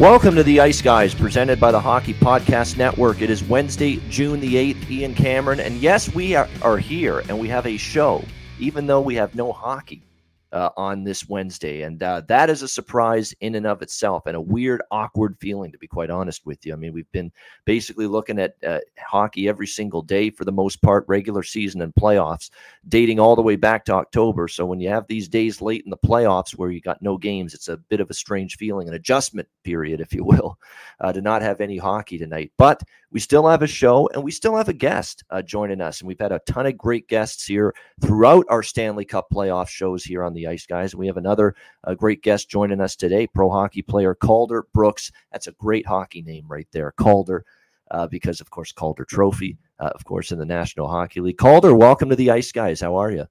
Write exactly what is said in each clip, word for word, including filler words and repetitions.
Welcome to the Ice Guys, presented by the Hockey Podcast Network. It is Wednesday, June the eighth, Ian Cameron, and yes, we are, are here, and we have a show, even though we have no hockey uh, on this Wednesday, and uh, that is a surprise in and of itself, and a weird, awkward feeling, to be quite honest with you. I mean, we've been basically looking at uh, hockey every single day for the most part, regular season and playoffs, dating all the way back to October, so when you have these days late in the playoffs where you got no games, it's a bit of a strange feeling, an adjustment period, if you will, uh, to not have any hockey tonight. But we still have a show, and we still have a guest uh, joining us, and we've had a ton of great guests here throughout our Stanley Cup playoff shows here on the Ice Guys. And we have another uh, great guest joining us today, pro hockey player Calder Brooks. That's a great hockey name right there, Calder, uh, because, of course, Calder Trophy, uh, of course, in the National Hockey League. Calder, welcome to the Ice Guys. How are you?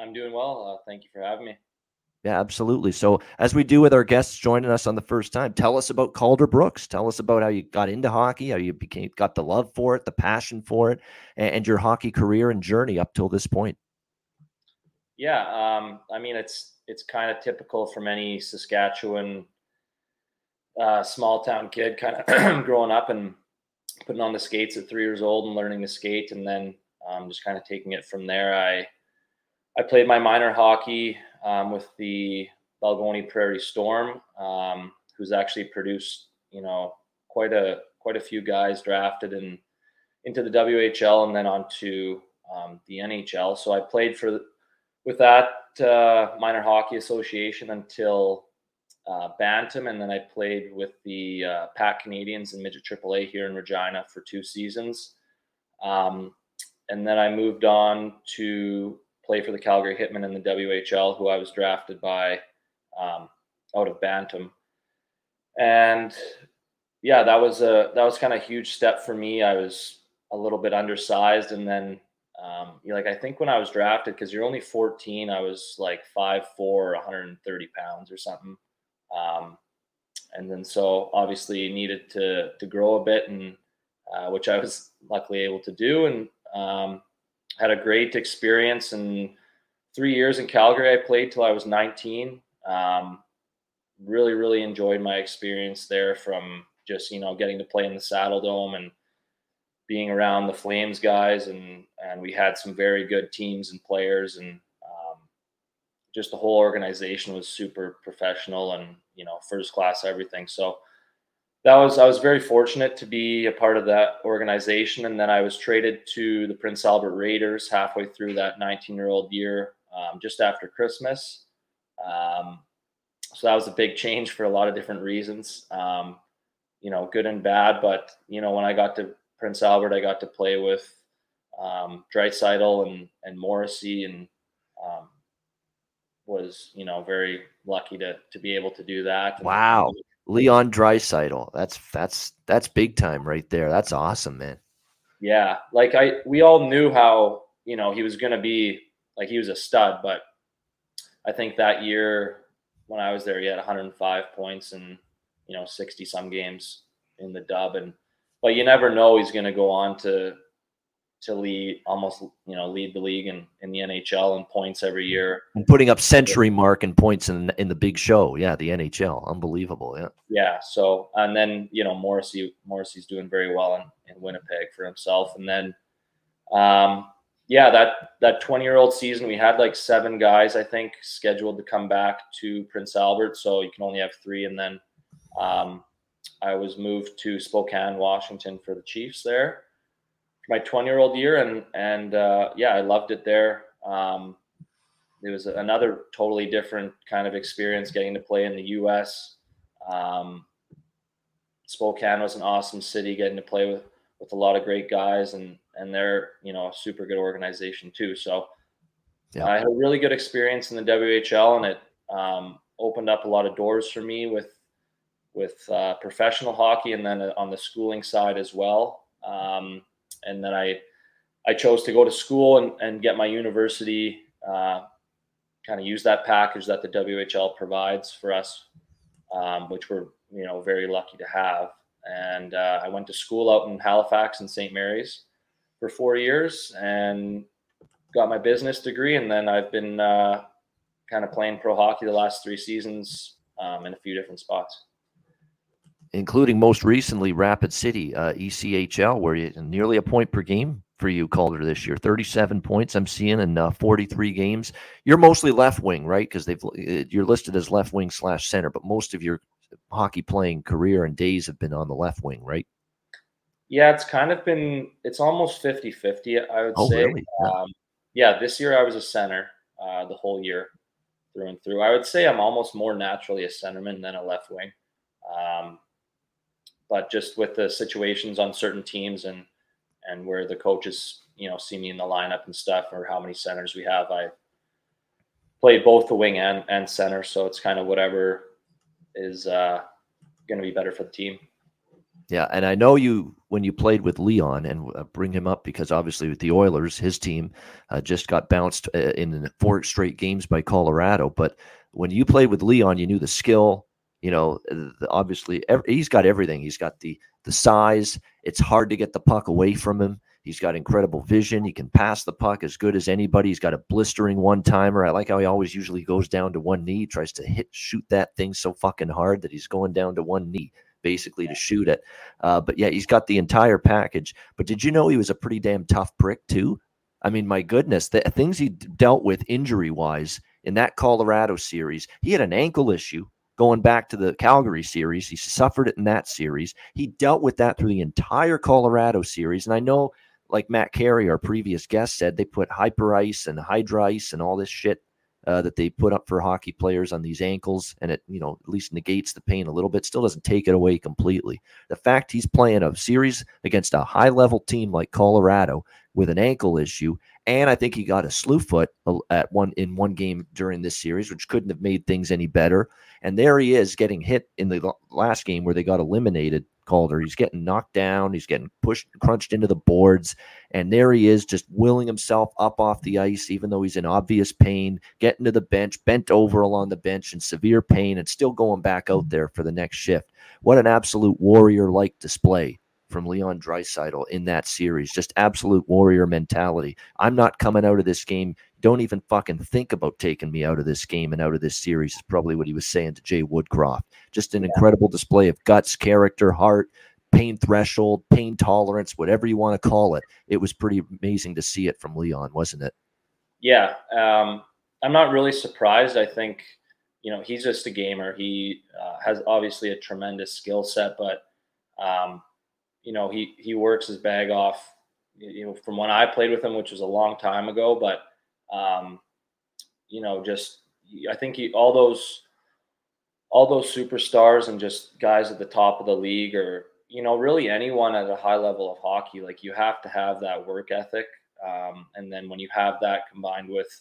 I'm doing well. Uh, thank you for having me. Yeah, absolutely. So as we do with our guests joining us on the first time, tell us about Calder Brooks. Tell us about how you got into hockey, how you became, got the love for it, the passion for it, and, and your hockey career and journey up till this point. Yeah, um, I mean, it's it's kind of typical for any Saskatchewan uh, small-town kid kind of growing up and putting on the skates at three years old and learning to skate, and then um, just kind of taking it from there. I I played my minor hockey um, with the Balgony Prairie Storm, um, who's actually produced, you know, quite a quite a few guys drafted in, into the W H L and then on to um, the N H L. So I played for with that uh, minor hockey association until uh, Bantam, and then I played with the uh, Pac Canadians in Midget triple A here in Regina for two seasons. Um, and then I moved on to play for the Calgary Hitmen in the W H L, who I was drafted by um, out of Bantam. And yeah, that was a, that was kind of a huge step for me. I was a little bit undersized. And then um, like, I think when I was drafted, cause you're only fourteen, I was like five foot four, one hundred thirty pounds or something. Um, and then, so obviously needed to, to grow a bit, and uh, which I was luckily able to do. And um, had a great experience, and three years in Calgary I played till I was nineteen. Um, really, really enjoyed my experience there, from just, you know, getting to play in the Saddledome and being around the Flames guys. And, and we had some very good teams and players, and um, just the whole organization was super professional and, you know, first class everything. So That was I was very fortunate to be a part of that organization. And then I was traded to the Prince Albert Raiders halfway through that nineteen-year-old year, um, just after Christmas. Um, so that was a big change for a lot of different reasons, um, you know, good and bad. But, you know, when I got to Prince Albert, I got to play with um, Draisaitl and, and Morrissey, and um, was, you know, very lucky to to be able to do that. And, wow. Leon Draisaitl. That's that's that's big time right there. That's awesome, man. Yeah, like I we all knew how, you know, he was going to be, like, he was a stud, but I think that year when I was there he had one hundred five points and, you know, sixty some games in the dub, and but you never know, he's going to go on to to lead almost, you know, lead the league in, in the N H L in points every year. And putting up century mark and points in in the big show. Yeah, the N H L. Unbelievable. Yeah. Yeah. So, and then, you know, Morrissey, Morrissey's doing very well in, in Winnipeg for himself. And then, um, yeah, that, that twenty-year-old season, we had like seven guys, I think, scheduled to come back to Prince Albert. So you can only have three. And then um, I was moved to Spokane, Washington for the Chiefs there. My twenty-year-old year, and and uh, yeah, I loved it there. Um, it was another totally different kind of experience getting to play in the U S. Um, Spokane was an awesome city, getting to play with, with a lot of great guys, and and they're, you know, a super good organization too. So yeah. I had a really good experience in the W H L, and it um, opened up a lot of doors for me with with uh, professional hockey, and then on the schooling side as well. Um, And then I I chose to go to school and, and get my university, uh, kind of use that package that the W H L provides for us, um, which we're, you know, very lucky to have. And uh, I went to school out in Halifax and Saint Mary's for four years and got my business degree. And then I've been uh, kind of playing pro hockey the last three seasons um, in a few different spots, including most recently Rapid City, uh, E C H L, where you nearly a point per game for you, Calder, this year. Thirty-seven points I'm seeing in uh, forty-three games. You're mostly left wing, right? Because they've you're listed as left wing slash center, but most of your hockey playing career and days have been on the left wing, right? Yeah, it's kind of been it's almost fifty-fifty, I would oh, say. Really? Yeah. Um, yeah, this year I was a center uh, the whole year through and through. I would say I'm almost more naturally a centerman than a left wing, um, but just with the situations on certain teams and. And where the coaches, you know, see me in the lineup and stuff, or how many centers we have, I play both the wing and, and center. So it's kind of whatever is uh, going to be better for the team. Yeah. And I know you, when you played with Leon, and uh, bring him up because obviously with the Oilers, his team uh, just got bounced uh, in four straight games by Colorado. But when you played with Leon, you knew the skill. You know, obviously, every, he's got everything. He's got the the size. It's hard to get the puck away from him. He's got incredible vision. He can pass the puck as good as anybody. He's got a blistering one-timer. I like how he always usually goes down to one knee, tries to hit shoot that thing so fucking hard that he's going down to one knee, basically, to shoot it. Uh, but, yeah, he's got the entire package. But did you know he was a pretty damn tough prick, too? I mean, my goodness, the things he dealt with injury-wise in that Colorado series, he had an ankle issue. Going back to the Calgary series, he suffered it in that series. He dealt with that through the entire Colorado series. And I know, like Matt Carey, our previous guest, said, they put hyper ice and hydro ice and all this shit uh, that they put up for hockey players on these ankles. And it, you know, at least negates the pain a little bit. Still doesn't take it away completely. The fact he's playing a series against a high-level team like Colorado with an ankle issue, and I think he got a slew foot at one in one game during this series, which couldn't have made things any better. And there he is getting hit in the last game where they got eliminated, Calder. He's getting knocked down. He's getting pushed, crunched into the boards. And there he is just willing himself up off the ice, even though he's in obvious pain, getting to the bench, bent over along the bench in severe pain, and still going back out there for the next shift. What an absolute warrior-like display from Leon Draisaitl in that series. Just absolute warrior mentality. I'm not coming out of this game. Don't even fucking think about taking me out of this game and out of this series, is probably what he was saying to Jay Woodcroft. Just an yeah. incredible display of guts, character, heart, pain threshold, pain tolerance, whatever you want to call it. It was pretty amazing to see it from Leon, wasn't it? Yeah. Um, I'm not really surprised. I think, you know, he's just a gamer. He uh, has obviously a tremendous skill set, but, um, you know, he, he works his bag off, you know, from when I played with him, which was a long time ago, but, um, you know, just, I think he, all those, all those superstars and just guys at the top of the league, or, you know, really anyone at a high level of hockey, like, you have to have that work ethic. Um, and then when you have that combined with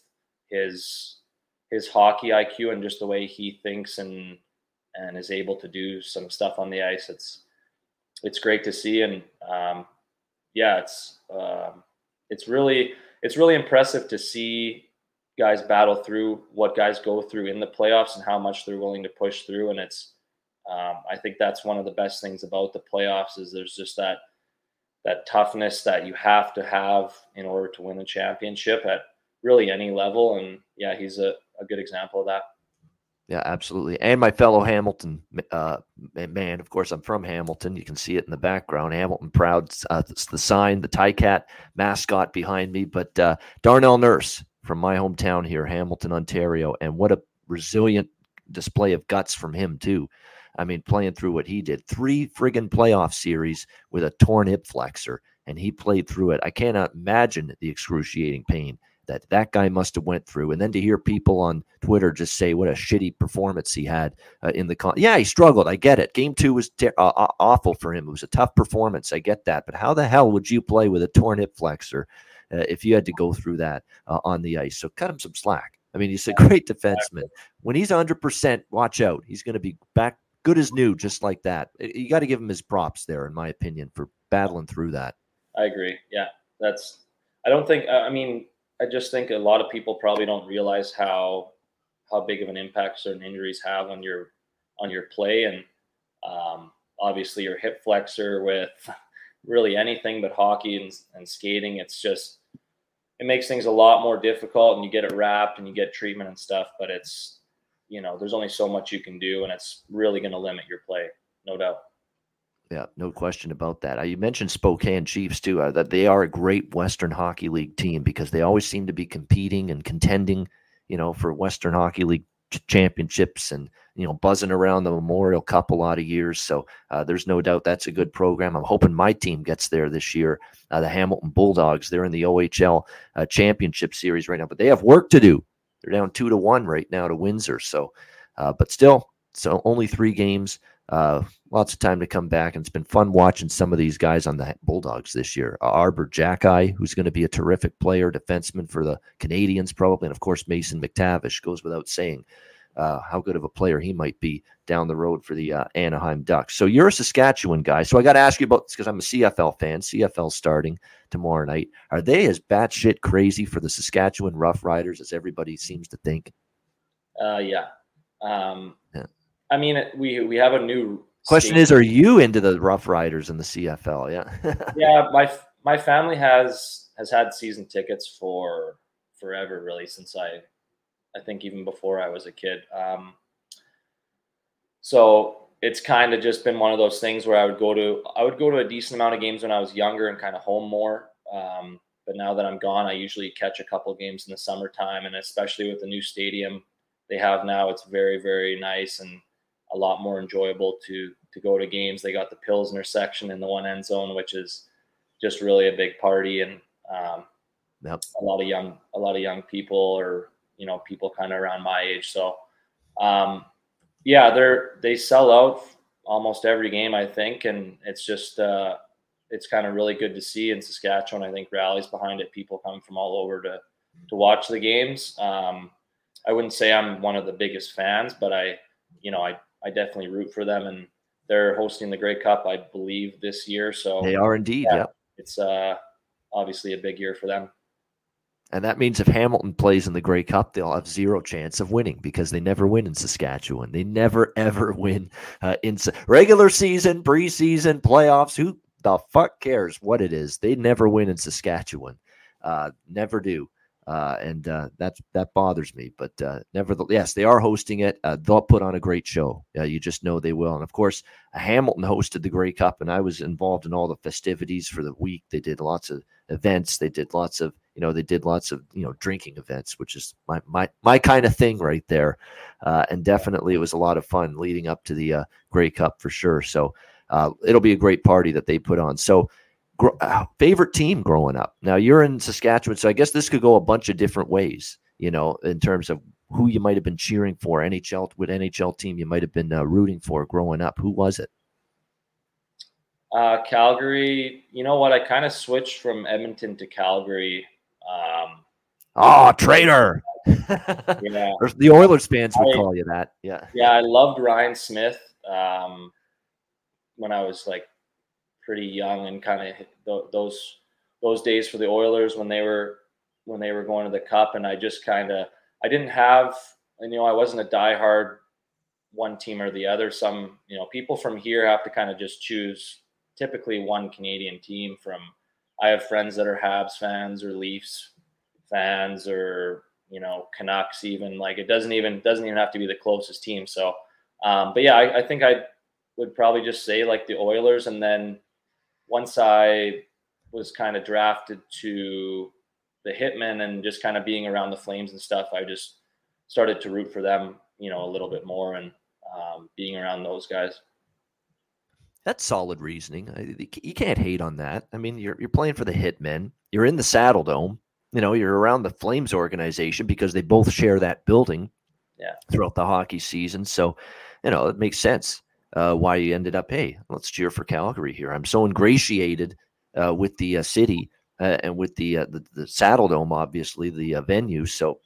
his, his hockey I Q and just the way he thinks and, and is able to do some stuff on the ice, it's, It's great to see. And um, yeah, it's, uh, it's really, it's really impressive to see guys battle through what guys go through in the playoffs and how much they're willing to push through. And it's, um, I think that's one of the best things about the playoffs, is there's just that, that toughness that you have to have in order to win the championship at really any level. And yeah, he's a, a good example of that. Yeah, absolutely. And my fellow Hamilton uh, man, of course, I'm from Hamilton. You can see it in the background. Hamilton proud, uh, the sign, the Ticat mascot behind me. But uh, Darnell Nurse from my hometown here, Hamilton, Ontario. And what a resilient display of guts from him, too. I mean, playing through what he did. Three friggin' playoff series with a torn hip flexor, and he played through it. I cannot imagine the excruciating pain that that guy must have went through. And then to hear people on Twitter just say what a shitty performance he had uh, in the con. Yeah, he struggled. I get it. Game two was ter- uh, awful for him. It was a tough performance. I get that. But how the hell would you play with a torn hip flexor uh, if you had to go through that uh, on the ice? So cut him some slack. I mean, he's a great defenseman. When he's one hundred percent, watch out. He's going to be back good as new, just like that. You got to give him his props there, in my opinion, for battling through that. I agree. Yeah, that's... I don't think, I mean, I just think a lot of people probably don't realize how how big of an impact certain injuries have on your on your play. And um, obviously your hip flexor with really anything but hockey and, and skating, it's just, it makes things a lot more difficult, and you get it wrapped and you get treatment and stuff, but it's, you know, there's only so much you can do, and it's really going to limit your play, no doubt. Yeah, no question about that. You mentioned Spokane Chiefs, too, uh, that they are a great Western Hockey League team because they always seem to be competing and contending, you know, for Western Hockey League ch- championships and, you know, buzzing around the Memorial Cup a lot of years. So uh, there's no doubt that's a good program. I'm hoping my team gets there this year. Uh, the Hamilton Bulldogs, they're in the O H L uh, championship series right now, but they have work to do. They're down two to one right now to Windsor. So, uh, but still, so only three games. Uh, lots of time to come back, and it's been fun watching some of these guys on the Bulldogs this year. Arbor Jackeye, who's going to be a terrific player, defenseman for the Canadians probably, and of course Mason McTavish, goes without saying uh, how good of a player he might be down the road for the uh, Anaheim Ducks. So you're a Saskatchewan guy, so I got to ask you about this because I'm a C F L fan. C F L starting tomorrow night. Are they as batshit crazy for the Saskatchewan Rough Riders as everybody seems to think? Uh, yeah. Um, yeah. I mean, we we have a new question stadium. Is, are you into the Rough Riders in the C F L? Yeah. yeah. My, my family has, has had season tickets for forever, really, since I, I think even before I was a kid. Um, so it's kind of just been one of those things where I would go to, I would go to a decent amount of games when I was younger and kind of home more. Um, but now that I'm gone, I usually catch a couple games in the summertime, and especially with the new stadium they have now, it's very, very nice. And a lot more enjoyable to to go to games. They got the Pilsner section in the one end zone, which is just really a big party. And um, yep. a lot of young, a lot of young people, or, you know, people kind of around my age. So um, yeah, they're, they sell out almost every game, I think. And it's just, uh, it's kind of really good to see in Saskatchewan. I think rallies behind it, people come from all over to, to watch the games. Um, I wouldn't say I'm one of the biggest fans, but I, you know, I, I definitely root for them, and they're hosting the Grey Cup, I believe, this year. So they are indeed. Yeah, yeah. It's uh, obviously a big year for them. And that means if Hamilton plays in the Grey Cup, they'll have zero chance of winning because they never win in Saskatchewan. They never, ever win uh, in sa- regular season, preseason, playoffs. Who the fuck cares what it is? They never win in Saskatchewan. Uh, never do. Uh, and uh, that's, that bothers me, but uh, nevertheless, yes, they are hosting it. Uh, they'll put on a great show. Uh, you just know they will. And of course, Hamilton hosted the Grey Cup, and I was involved in all the festivities for the week. They did lots of events. They did lots of, you know, they did lots of, you know, drinking events, which is my, my, my kind of thing right there. Uh, and definitely it was a lot of fun leading up to the uh, Grey Cup for sure. So uh, it'll be a great party that they put on. So favorite team growing up. Now you're in Saskatchewan, so I guess this could go a bunch of different ways, you know, in terms of who you might have been cheering for, N H L, what N H L team you might have been uh, rooting for growing up. Who was it? Uh, Calgary. You know what? I kind of switched from Edmonton to Calgary. Um, oh, traitor. Yeah. The Oilers fans would I, call you that. Yeah. Yeah. I loved Ryan Smith um, when I was like pretty young, and kind of th- those those days for the Oilers when they were when they were going to the Cup, and I just kind of I didn't have you know I wasn't a diehard one team or the other. Some you know people from here have to kind of just choose typically one Canadian team from. I have friends that are Habs fans or Leafs fans or you know Canucks even, like it doesn't even doesn't even have to be the closest team. So, um, but yeah, I, I think I would probably just say like the Oilers, and then. Once I was kind of drafted to the Hitmen and just kind of being around the Flames and stuff, I just started to root for them, you know, a little bit more and um, being around those guys. That's solid reasoning. I, you can't hate on that. I mean, you're you're playing for the Hitmen. You're in the Saddledome. You know, you're around the Flames organization because they both share that building yeah. throughout the hockey season. So, you know, it makes sense. Uh, why you ended up, hey, let's cheer for Calgary here. I'm so ingratiated uh, with the uh, city uh, and with the, uh, the the Saddledome, obviously, the uh, venue. So,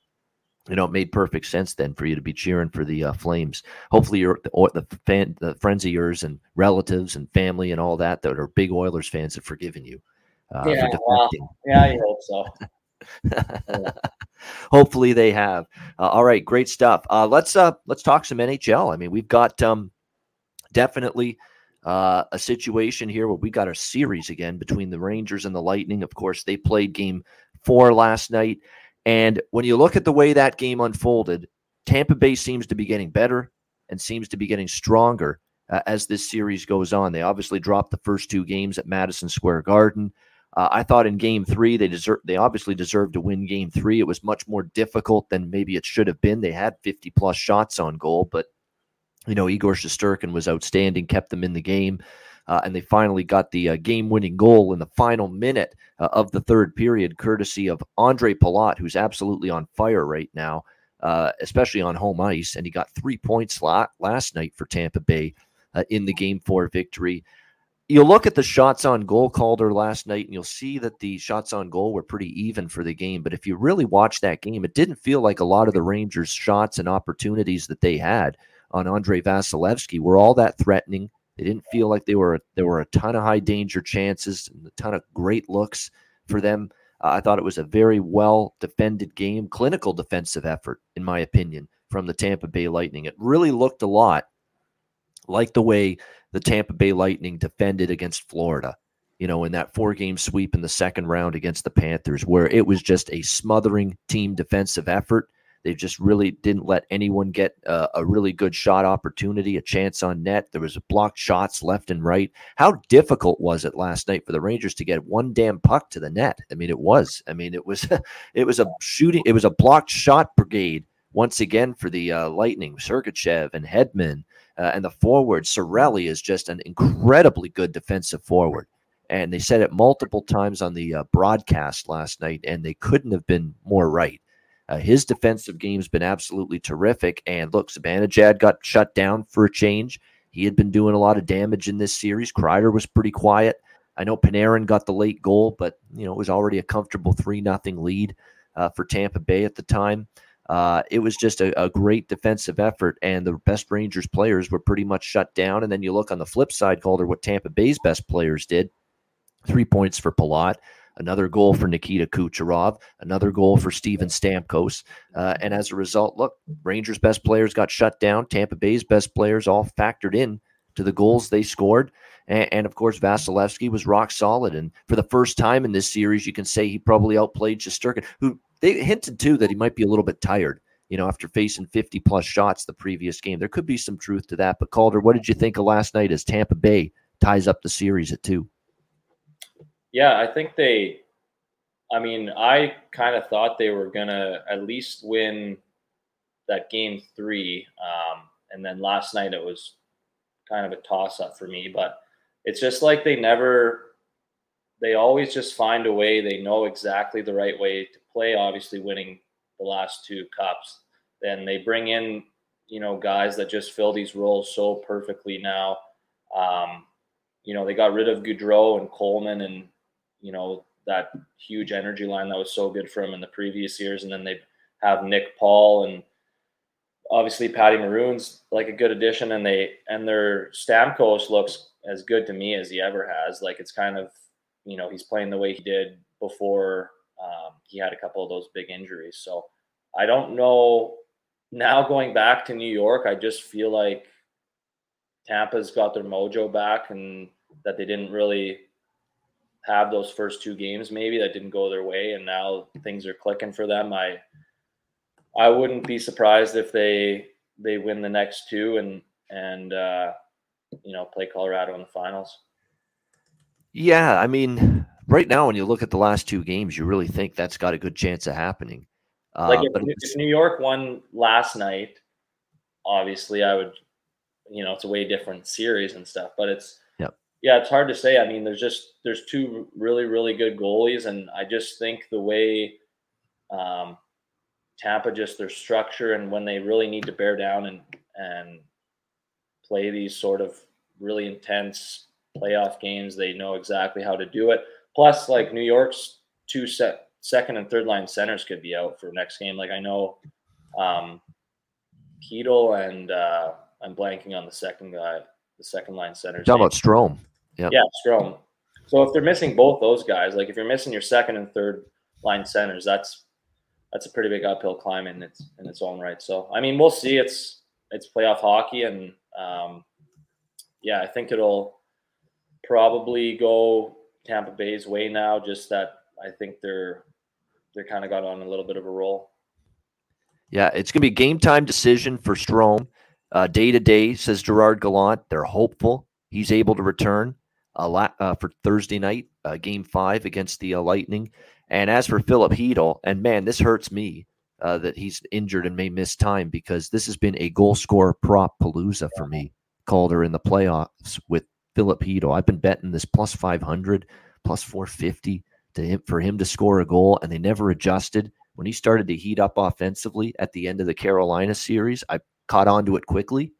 you know, it made perfect sense then for you to be cheering for the uh, Flames. Hopefully, you're, the, the, fan, the friends of yours and relatives and family and all that that are big Oilers fans have forgiven you Uh, yeah, well, yeah, I hope so. Hopefully they have. Uh, all right, great stuff. Uh, let's uh, let's talk some N H L. I mean, we've got um, definitely uh, a situation here where we got a series again between the Rangers and the Lightning. Of course, they played game four last night. And when you look at the way that game unfolded, Tampa Bay seems to be getting better and seems to be getting stronger uh, as this series goes on. They obviously dropped the first two games at Madison Square Garden. Uh, I thought in game three, they deserve, they obviously deserved to win game three. It was much more difficult than maybe it should have been. They had fifty plus shots on goal, but, you know, Igor Shesterkin was outstanding, kept them in the game, uh, and they finally got the uh, game-winning goal in the final minute uh, of the third period, courtesy of Ondrej Palat, who's absolutely on fire right now, uh, especially on home ice, and he got three points last night for Tampa Bay uh, in the game four victory. You'll look at the shots on goal, Calder, last night, and you'll see that the shots on goal were pretty even for the game. But if you really watch that game, it didn't feel like a lot of the Rangers' shots and opportunities that they had on Andre Vasilevsky were all that threatening. They didn't feel like they were, there were a ton of high danger chances and a ton of great looks for them. Uh, I thought it was a very well defended game, clinical defensive effort, in my opinion, from the Tampa Bay Lightning. It really looked a lot like the way the Tampa Bay Lightning defended against Florida, you know, in that four-game sweep in the second round against the Panthers, where it was just a smothering team defensive effort. They just really didn't let anyone get a, a really good shot opportunity, a chance on net. There was blocked shots left and right. How difficult was it last night for the Rangers to get one damn puck to the net? I mean, it was. I mean, it was. It was a shooting. It was a blocked shot brigade once again for the uh, Lightning. Sergachev and Hedman. Uh, and the forward, Cirelli, is just an incredibly good defensive forward. And they said it multiple times on the uh, broadcast last night, and they couldn't have been more right. Uh, his defensive game's been absolutely terrific. And look, Zibanejad got shut down for a change. He had been doing a lot of damage in this series. Kreider was pretty quiet. I know Panarin got the late goal, but you know it was already a comfortable three nothing lead uh, for Tampa Bay at the time. Uh, it was just a, a great defensive effort, and the best Rangers players were pretty much shut down. And then you look on the flip side, Calder, what Tampa Bay's best players did. Three points for Palat, another goal for Nikita Kucherov, another goal for Steven Stamkos. Uh, and as a result, look, Rangers' best players got shut down. Tampa Bay's best players all factored in to the goals they scored. And, and of course, Vasilevsky was rock solid. And for the first time in this series, you can say he probably outplayed Shesterkin, who they hinted, too, that he might be a little bit tired, you know, after facing fifty-plus shots the previous game. There could be some truth to that. But, Calder, what did you think of last night as Tampa Bay ties up the series at two? Yeah, I think they – I mean, I kind of thought they were going to at least win that game three. Um, and then last night it was kind of a toss-up for me. But it's just like they never – they always just find a way. They know exactly the right way to play, obviously winning the last two cups. Then they bring in, you know, guys that just fill these roles so perfectly now. Um, you know, they got rid of Gaudreau and Coleman and, you know, that huge energy line that was so good for him in the previous years. And then they have Nick Paul and obviously Patty Maroon's like a good addition. And they, and their Stamkos looks as good to me as he ever has. Like it's kind of, you know, he's playing the way he did before, Um, he had a couple of those big injuries. So I don't know. Now going back to New York, I just feel like Tampa's got their mojo back and that they didn't really have those first two games maybe that didn't go their way. And now things are clicking for them. I I wouldn't be surprised if they they win the next two and, and uh, you know, play Colorado in the finals. Yeah, I mean – right now, when you look at the last two games, you really think that's got a good chance of happening. Uh, like if, but if New York won last night, obviously I would, you know, it's a way different series and stuff. But it's yeah, yeah, it's hard to say. I mean, there's just there's two really really good goalies, and I just think the way um, Tampa just their structure and when they really need to bear down and and play these sort of really intense playoff games, they know exactly how to do it. Plus, like, New York's two set, second and third-line centers could be out for next game. Like, I know um, Chytil and uh, I'm blanking on the second guy, the second-line center. You're talking about Strome. Yep. Yeah, Strome. So if they're missing both those guys, like if you're missing your second and third line centers, that's that's a pretty big uphill climb in its in its own right. So I mean, we'll see. It's it's playoff hockey, and um, yeah, I think it'll probably go Tampa Bay's way now. Just that I think they're they're kind of got on a little bit of a roll. Yeah, it's going to be game time decision for Strome. Uh, day-to-day, says Gerard Gallant. They're hopeful he's able to return a lot, uh, for Thursday night, uh, game five against the uh, Lightning. And as for Philip Hedl, and man, this hurts me uh, that he's injured and may miss time, because this has been a goal scorer prop palooza for me, Calder, in the playoffs with Philip Hedl. I've been betting this plus five hundred, plus four fifty to him, for him to score a goal, and they never adjusted. When he started to heat up offensively at the end of the Carolina series, I caught on to it quickly,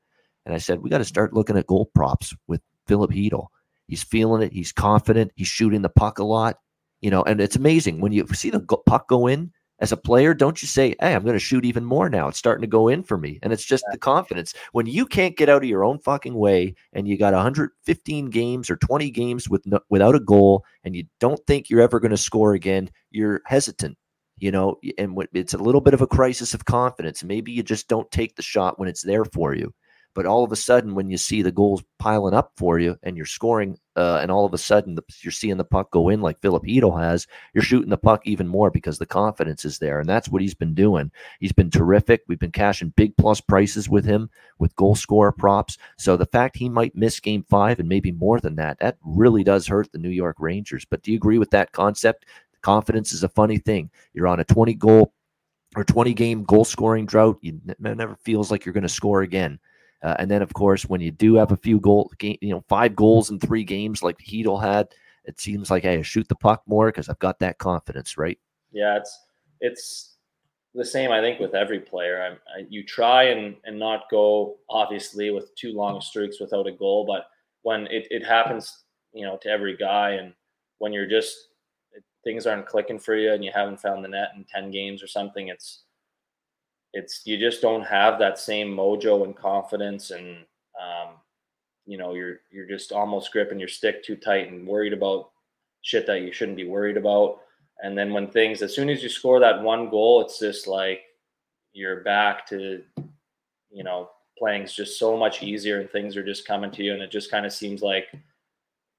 and I said, we got to start looking at goal props with Philip Hedl. He's feeling it. He's confident. He's shooting the puck a lot. You know, and it's amazing. When you see the puck go in as a player, don't you say, hey, I'm going to shoot even more now. It's starting to go in for me. And it's just yeah. the confidence. When you can't get out of your own fucking way and you got one hundred fifteen games or twenty games with no, without a goal, and you don't think you're ever going to score again, you're hesitant. You know, and it's a little bit of a crisis of confidence. Maybe you just don't take the shot when it's there for you. But all of a sudden, when you see the goals piling up for you and you're scoring, uh, and all of a sudden the, you're seeing the puck go in like Philip Hedl has, you're shooting the puck even more because the confidence is there. And that's what he's been doing. He's been terrific. We've been cashing big plus prices with him with goal scorer props. So the fact he might miss game five and maybe more than that, that really does hurt the New York Rangers. But do you agree with that concept? Confidence is a funny thing. You're on a twenty-goal or twenty-game goal-scoring drought. You n- never feels like you're going to score again. Uh, and then, of course, when you do have a few goal, game, you know, five goals in three games like Hedl had, it seems like, hey, I shoot the puck more because I've got that confidence, right? Yeah, it's it's the same, I think, with every player. I, I, you try and, and not go, obviously, with too long streaks without a goal. But when it, it happens, you know, to every guy, and when you're just – things aren't clicking for you and you haven't found the net in ten games or something, it's, it's, you just don't have that same mojo and confidence. And, um, you know, you're, you're just almost gripping your stick too tight and worried about shit that you shouldn't be worried about. And then when things, as soon as you score that one goal, it's just like, you're back to, you know, playing's just so much easier and things are just coming to you. And it just kind of seems like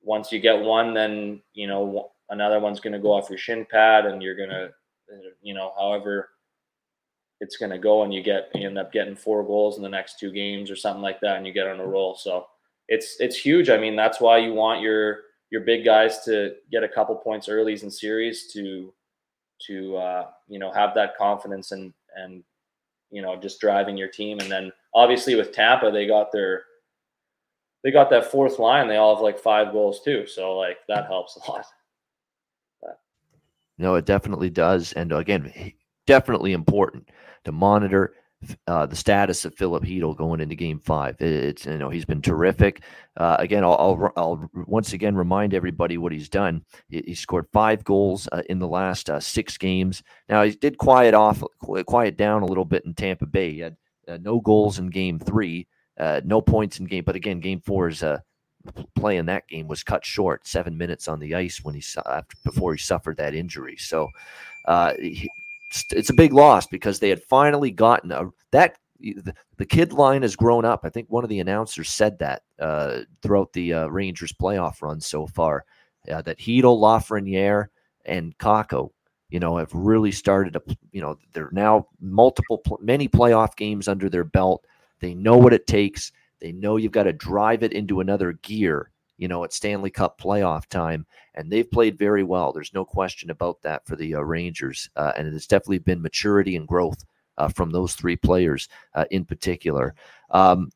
once you get one, then, you know, another one's going to go off your shin pad and you're going to, you know, however it's going to go, and you get, you end up getting four goals in the next two games or something like that, and you get on a roll. So it's, it's huge. I mean, that's why you want your, your big guys to get a couple points early in series to, to, uh, you know, have that confidence and, and, you know, just driving your team. And then obviously with Tampa, they got their, they got that fourth line. They all have like five goals too. So like that helps a lot. No, it definitely does. And again, definitely important to monitor uh, the status of Philip Hedl going into game five. It's, you know, he's been terrific. Uh, again, I'll, I'll, I'll once again remind everybody what he's done. He, he scored five goals uh, in the last uh, six games. Now, he did quiet off, quiet down a little bit in Tampa Bay. He had uh, no goals in game three, uh, no points in game. But again, game four is a uh, play in that game was cut short, seven minutes on the ice when he after, before he suffered that injury. So uh, he, it's a big loss because they had finally gotten a, that the, the kid line has grown up. I think one of the announcers said that uh, throughout the uh, Rangers playoff run so far uh, that Hedl, Lafreniere, and Kako, you know, have really started to, you know, they're now multiple many playoff games under their belt. They know what it takes. They know you've got to drive it into another gear, you know, at Stanley Cup playoff time. And they've played very well. There's no question about that for the uh, Rangers. Uh, and it's definitely been maturity and growth uh, from those three players uh, in particular. Um,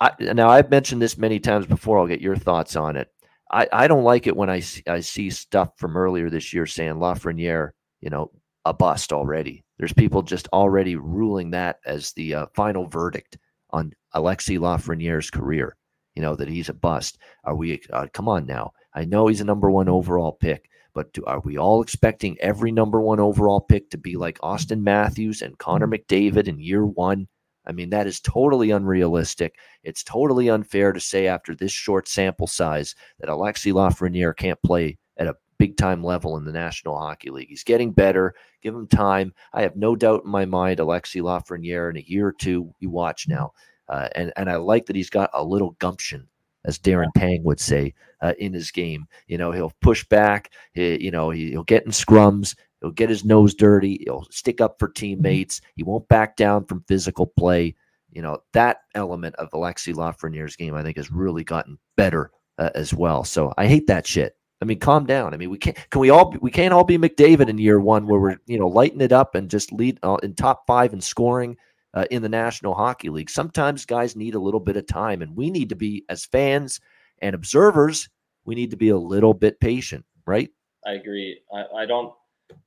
I, now, I've mentioned this many times before. I'll get your thoughts on it. I, I don't like it when I see, I see stuff from earlier this year saying Lafreniere, you know, a bust already. There's people just already ruling that as the uh, final verdict on Alexis Lafreniere's career, you know, that he's a bust. Are we, uh, come on now. I know he's a number one overall pick, but do, are we all expecting every number one overall pick to be like Austin Matthews and Connor McDavid in year one? I mean, that is totally unrealistic. It's totally unfair to say after this short sample size that Alexis Lafreniere can't play at a big-time level in the National Hockey League. He's getting better. Give him time. I have no doubt in my mind Alexis Lafreniere in a year or two, you watch now. Uh, and, and I like that he's got a little gumption, as Darren Tang would say, uh, in his game. You know, he'll push back. He, you know, he, he'll get in scrums. He'll get his nose dirty. He'll stick up for teammates. He won't back down from physical play. You know, that element of Alexis Lafreniere's game, I think, has really gotten better uh, as well. So I hate that shit. I mean, calm down. I mean, we can't. Can we all? Be, we can't all be McDavid in year one, where we're you know lighting it up and just lead uh, in top five in scoring uh, in the National Hockey League. Sometimes guys need a little bit of time, and we need to be, as fans and observers, we need to be a little bit patient, right? I agree. I, I don't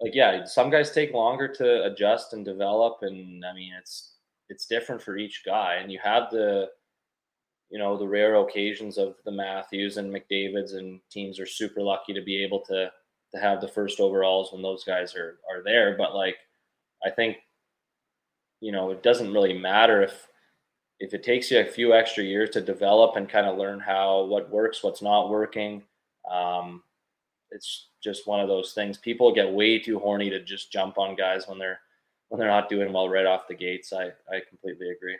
like. Yeah, some guys take longer to adjust and develop, and I mean, it's it's different for each guy, and you have the. You know, the rare occasions of the Matthews and McDavids, and teams are super lucky to be able to to have the first overalls when those guys are are there. But like, I think, you know, it doesn't really matter if if it takes you a few extra years to develop and kind of learn how what works, what's not working. Um, it's just one of those things. People get way too horny to just jump on guys when they're when they're not doing well right off the gates. I I completely agree.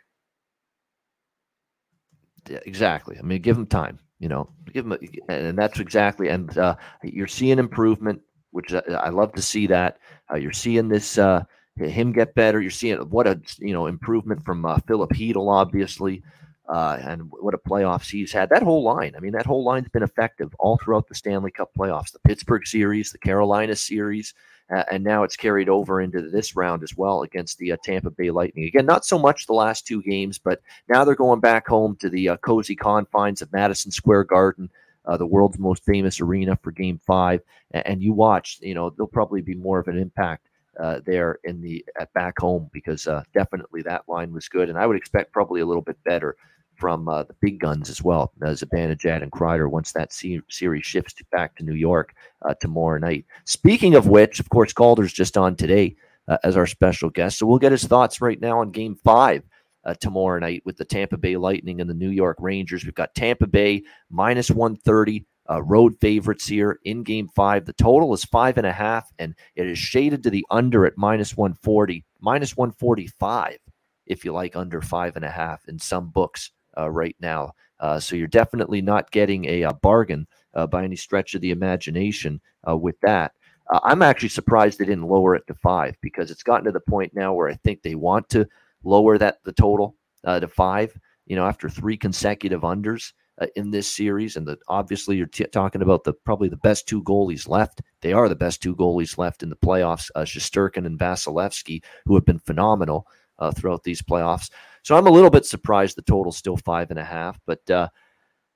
Exactly. I mean, give him time, you know, give him, a, and that's exactly. And uh, you're seeing improvement, which I, I love to see that uh, you're seeing this, uh, him get better. You're seeing what a, you know, improvement from uh, Philip Hedl, obviously, uh, and what a playoffs he's had. That whole line. I mean, that whole line's been effective all throughout the Stanley Cup playoffs, the Pittsburgh series, the Carolina series. Uh, and now it's carried over into this round as well against the uh, Tampa Bay Lightning. Again, not so much the last two games, but now they're going back home to the uh, cozy confines of Madison Square Garden, uh, the world's most famous arena, for Game Five. And you watch, you know, there'll probably be more of an impact uh, there in the at back home because uh, definitely that line was good, and I would expect probably a little bit better from uh, the big guns as well, uh, Zibanejad and Kreider, once that se- series shifts to back to New York uh, tomorrow night. Speaking of which, of course, Calder's just on today uh, as our special guest, so we'll get his thoughts right now on Game five uh, tomorrow night with the Tampa Bay Lightning and the New York Rangers. We've got Tampa Bay minus one thirty, uh, road favorites here in Game five. The total is five point five, and it is shaded to the under at minus one forty, minus one forty-five, if you like under five point five in some books. Uh, right now. Uh, so you're definitely not getting a, a bargain uh, by any stretch of the imagination uh, with that. Uh, I'm actually surprised they didn't lower it to five, because it's gotten to the point now where I think they want to lower that the total uh, to five, you know, after three consecutive unders uh, in this series. And the, obviously you're t- talking about the probably the best two goalies left. They are the best two goalies left in the playoffs, uh, Shesterkin and Vasilevsky, who have been phenomenal uh, throughout these playoffs. So I'm a little bit surprised the total's still five and a half, but uh,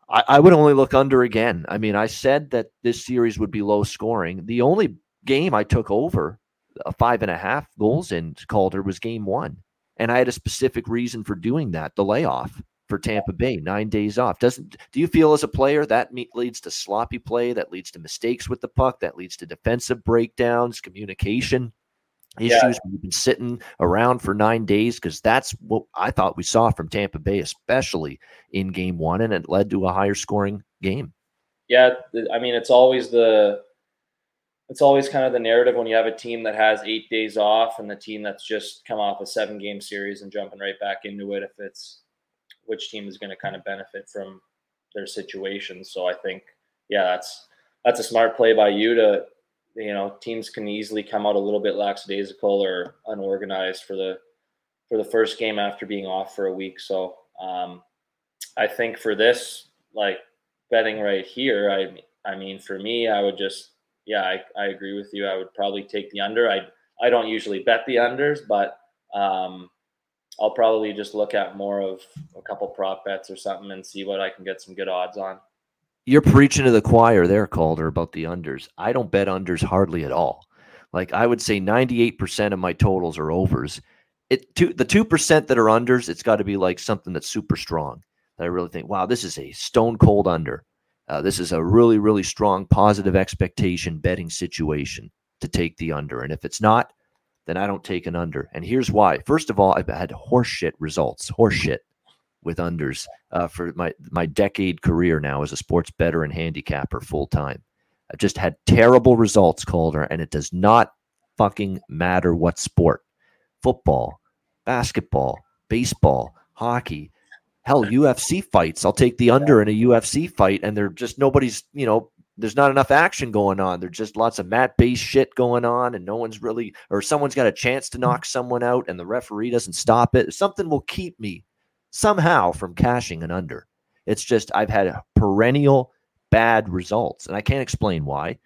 I, I would only look under again. I mean, I said that this series would be low scoring. The only game I took over a five and a half goals in, Calder, was game one. And I had a specific reason for doing that, the layoff for Tampa Bay, nine days off. Doesn't do you feel as a player that leads to sloppy play, that leads to mistakes with the puck, that leads to defensive breakdowns, communication issues? Yeah. We've been sitting around for nine days because that's what I thought we saw from Tampa Bay, especially in game one, and it led to a higher scoring game. Yeah, I mean, it's always the it's always kind of the narrative when you have a team that has eight days off and the team that's just come off a seven game series and jumping right back into it, if it's which team is going to kind of benefit from their situation. So I think, yeah, that's that's a smart play by you to you know, teams can easily come out a little bit lackadaisical or unorganized for the for the first game after being off for a week. So um, I think for this, like betting right here, I I mean, for me, I would just, yeah, I, I agree with you. I would probably take the under. I I don't usually bet the unders, but um, I'll probably just look at more of a couple prop bets or something and see what I can get some good odds on. You're preaching to the choir there, Calder, about the unders. I don't bet unders hardly at all. Like, I would say ninety-eight percent of my totals are overs. It two, The two percent that are unders, it's got to be like something that's super strong, that I really think, wow, this is a stone cold under. Uh, this is a really, really strong positive expectation betting situation to take the under. And if it's not, then I don't take an under. And here's why. First of all, I've had horseshit results, horseshit with unders uh, for my, my decade career now as a sports bettor and handicapper full time. I've just had terrible results, Calder, and it does not fucking matter what sport. Football, basketball, baseball, hockey, hell, U F C fights. I'll take the under in a U F C fight, and they're just nobody's, you know, there's not enough action going on. There's just lots of mat-based shit going on, and no one's really, or someone's got a chance to knock someone out, and the referee doesn't stop it. Something will keep me somehow from cashing an under. It's just I've had a perennial bad results, and I can't explain why.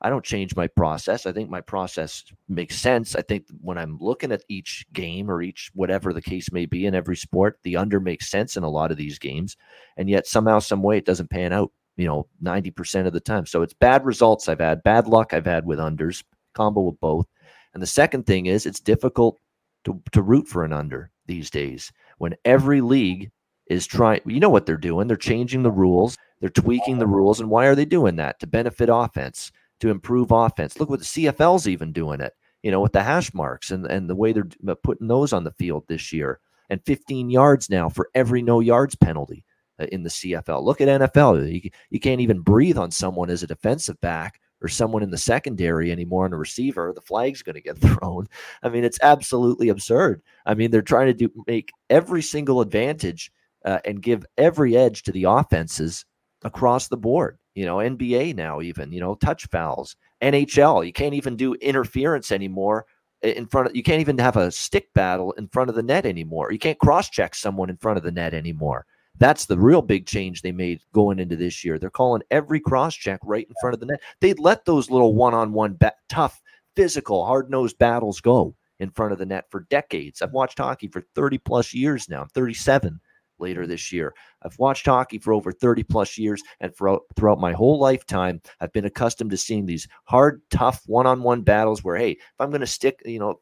I don't change my process. I think my process makes sense. I think when I'm looking at each game or each whatever the case may be in every sport, the under makes sense in a lot of these games, and yet somehow, some way, it doesn't pan out, you know, ninety percent of the time. So it's bad results I've had, bad luck I've had with unders, combo with both. And the second thing is it's difficult to, to root for an under these days when every league is trying. You know what they're doing? They're changing the rules. They're tweaking the rules. And why are they doing that? To benefit offense, to improve offense. Look what the C F L's even doing it, you know, with the hash marks and, and the way they're putting those on the field this year, and fifteen yards now for every no yards penalty in the C F L. Look at N F L. You, you can't even breathe on someone as a defensive back or someone in the secondary anymore on a receiver. The flag's going to get thrown. I mean, it's absolutely absurd. I mean, they're trying to do make every single advantage uh, and give every edge to the offenses across the board. You know, N B A now even, you know, touch fouls, N H L, you can't even do interference anymore in front of, you can't even have a stick battle in front of the net anymore. You can't cross-check someone in front of the net anymore. That's the real big change they made going into this year. They're calling every cross-check right in front of the net. They'd let those little one-on-one ba- tough, physical, hard-nosed battles go in front of the net for decades. I've watched hockey for thirty-plus years now. I'm thirty-seven later this year. I've watched hockey for over thirty-plus years, and for, throughout my whole lifetime, I've been accustomed to seeing these hard, tough, one-on-one battles where, hey, if I'm going to stick, you know,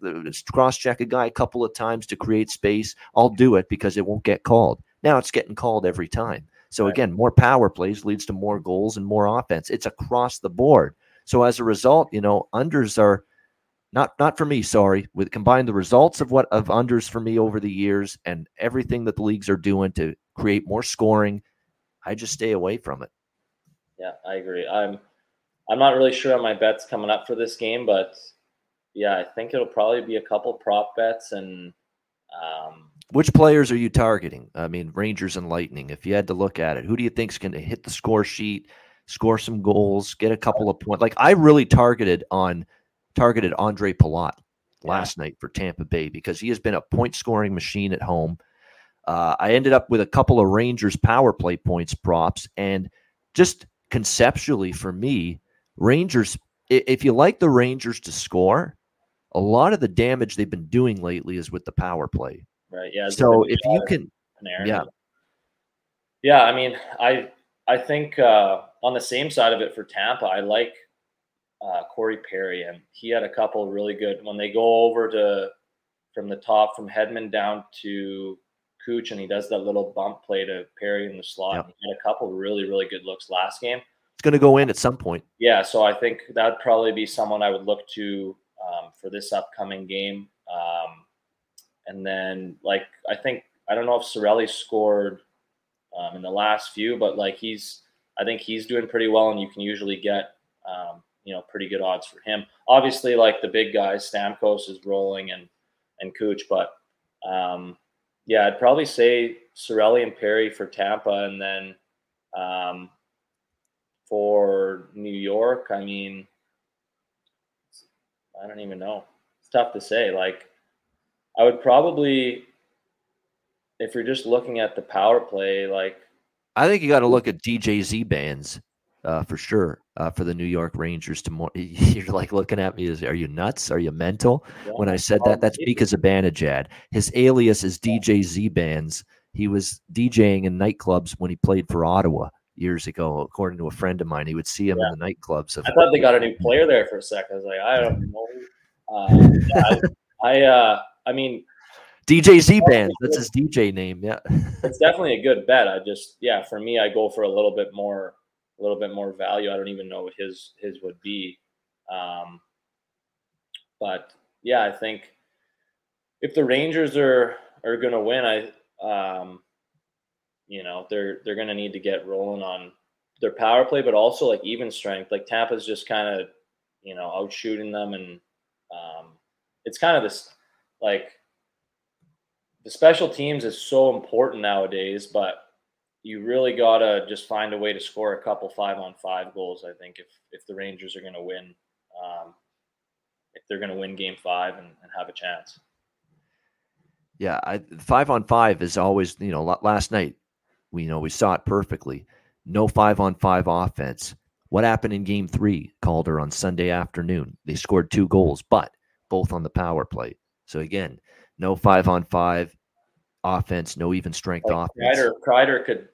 cross-check a guy a couple of times to create space, I'll do it because it won't get called. Now it's getting called every time. So again, more power plays leads to more goals and more offense. It's across the board. So as a result, you know, unders are not not for me, sorry, with combined the results of what of unders for me over the years and everything that the leagues are doing to create more scoring, I just stay away from it. Yeah, I agree. I'm I'm not really sure on my bets coming up for this game, but yeah, I think it'll probably be a couple prop bets and um which players are you targeting? I mean, Rangers and Lightning. If you had to look at it, who do you think's going to hit the score sheet, score some goals, get a couple of points? Like I really targeted on targeted Ondrej Palat last yeah. night for Tampa Bay because he has been a point scoring machine at home. Uh, I ended up with a couple of Rangers power play points props, and just conceptually for me, Rangers. If you like the Rangers to score, a lot of the damage they've been doing lately is with the power play. Right. Yeah. So if you can, yeah. Yeah. I mean, I, I think uh, on the same side of it for Tampa, I like uh, Corey Perry, and he had a couple really good, when they go over to, from the top, from Hedman down to Cooch, and he does that little bump play to Perry in the slot. Yep. And he had a couple really, really good looks last game. It's going to go in at some point. Yeah. So I think that'd probably be someone I would look to um, for this upcoming game. Um, And then, like, I think, I don't know if Cirelli scored um, in the last few, but, like, he's, I think he's doing pretty well, and you can usually get, um, you know, pretty good odds for him. Obviously, like, the big guys, Stamkos is rolling and, and Cooch, but, um, yeah, I'd probably say Cirelli and Perry for Tampa, and then um, for New York, I mean, I don't even know. It's tough to say, like. I would probably, if you're just looking at the power play, like. I think you got to look at D J Z bands uh, for sure uh, for the New York Rangers. Tomorrow, you're like looking at me as, are you nuts? Are you mental? Yeah, when I said that, that's Mika Zibanejad. His alias is D J Z bands. He was DJing in nightclubs when he played for Ottawa years ago, according to a friend of mine. He would see him yeah. in the nightclubs. Of- I thought they got a new player there for a second. I was like, I don't know. Uh, yeah, I, I uh, I mean, D J Z bands, that's his D J name. Yeah. It's definitely a good bet. I just, yeah, for me, I go for a little bit more, a little bit more value. I don't even know what his, his would be. Um, but yeah, I think if the Rangers are are going to win, I um, you know, they're they're going to need to get rolling on their power play, but also like even strength. Like Tampa's just kind of, you know, out shooting them, and um, it's kind of this like the special teams is so important nowadays, but you really got to just find a way to score a couple five on five goals. I think if, if the Rangers are going to win, um, if they're going to win game five and, and have a chance. Yeah. I, five on five is always, you know, last night we, you know, we saw it perfectly. No five on five offense. What happened in game three, Calder, on Sunday afternoon? They scored two goals, but both on the power play. So again, no five on five offense, no even strength like offense. Kreider, Kreider could,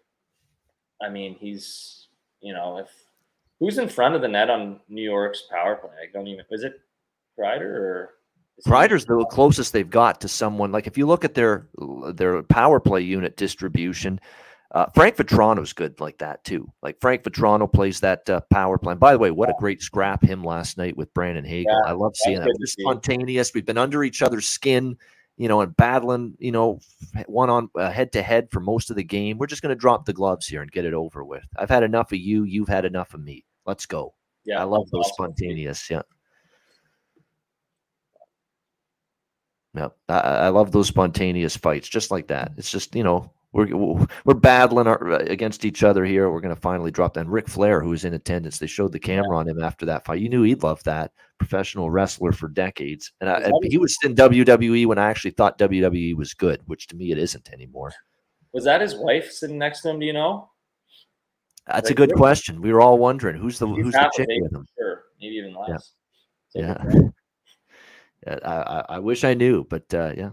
I mean, he's, you know, if who's in front of the net on New York's power play? I don't even, is it Kreider or? Kreider's the closest they've got to someone. Like if you look at their their power play unit distribution, uh, Frank Vatrano's good like that too. Like Frank Vatrano plays that uh, power play. And by the way, what yeah. a great scrap him last night with Brandon Hagel. Yeah, I love seeing that. It's spontaneous. We've been under each other's skin, you know, and battling, you know, one on uh, head to head for most of the game. We're just going to drop the gloves here and get it over with. I've had enough of you. You've had enough of me. Let's go. Yeah, I love those awesome. Spontaneous. Yeah. Yeah. I, I love those spontaneous fights just like that. It's just, you know, we're, we're battling our, against each other here. We're going to finally drop that. And Ric Flair, who was in attendance, they showed the camera yeah. on him after that fight. You knew he'd love that. Professional wrestler for decades. And I, he was in W W E when I actually thought W W E was good, which to me it isn't anymore. Was that his wife sitting next to him? Do you know? That's like, a good question. We were all wondering who's the, who's the chick with him. Sure. Maybe even less. Yeah. So yeah. yeah. I, I wish I knew, but uh, yeah,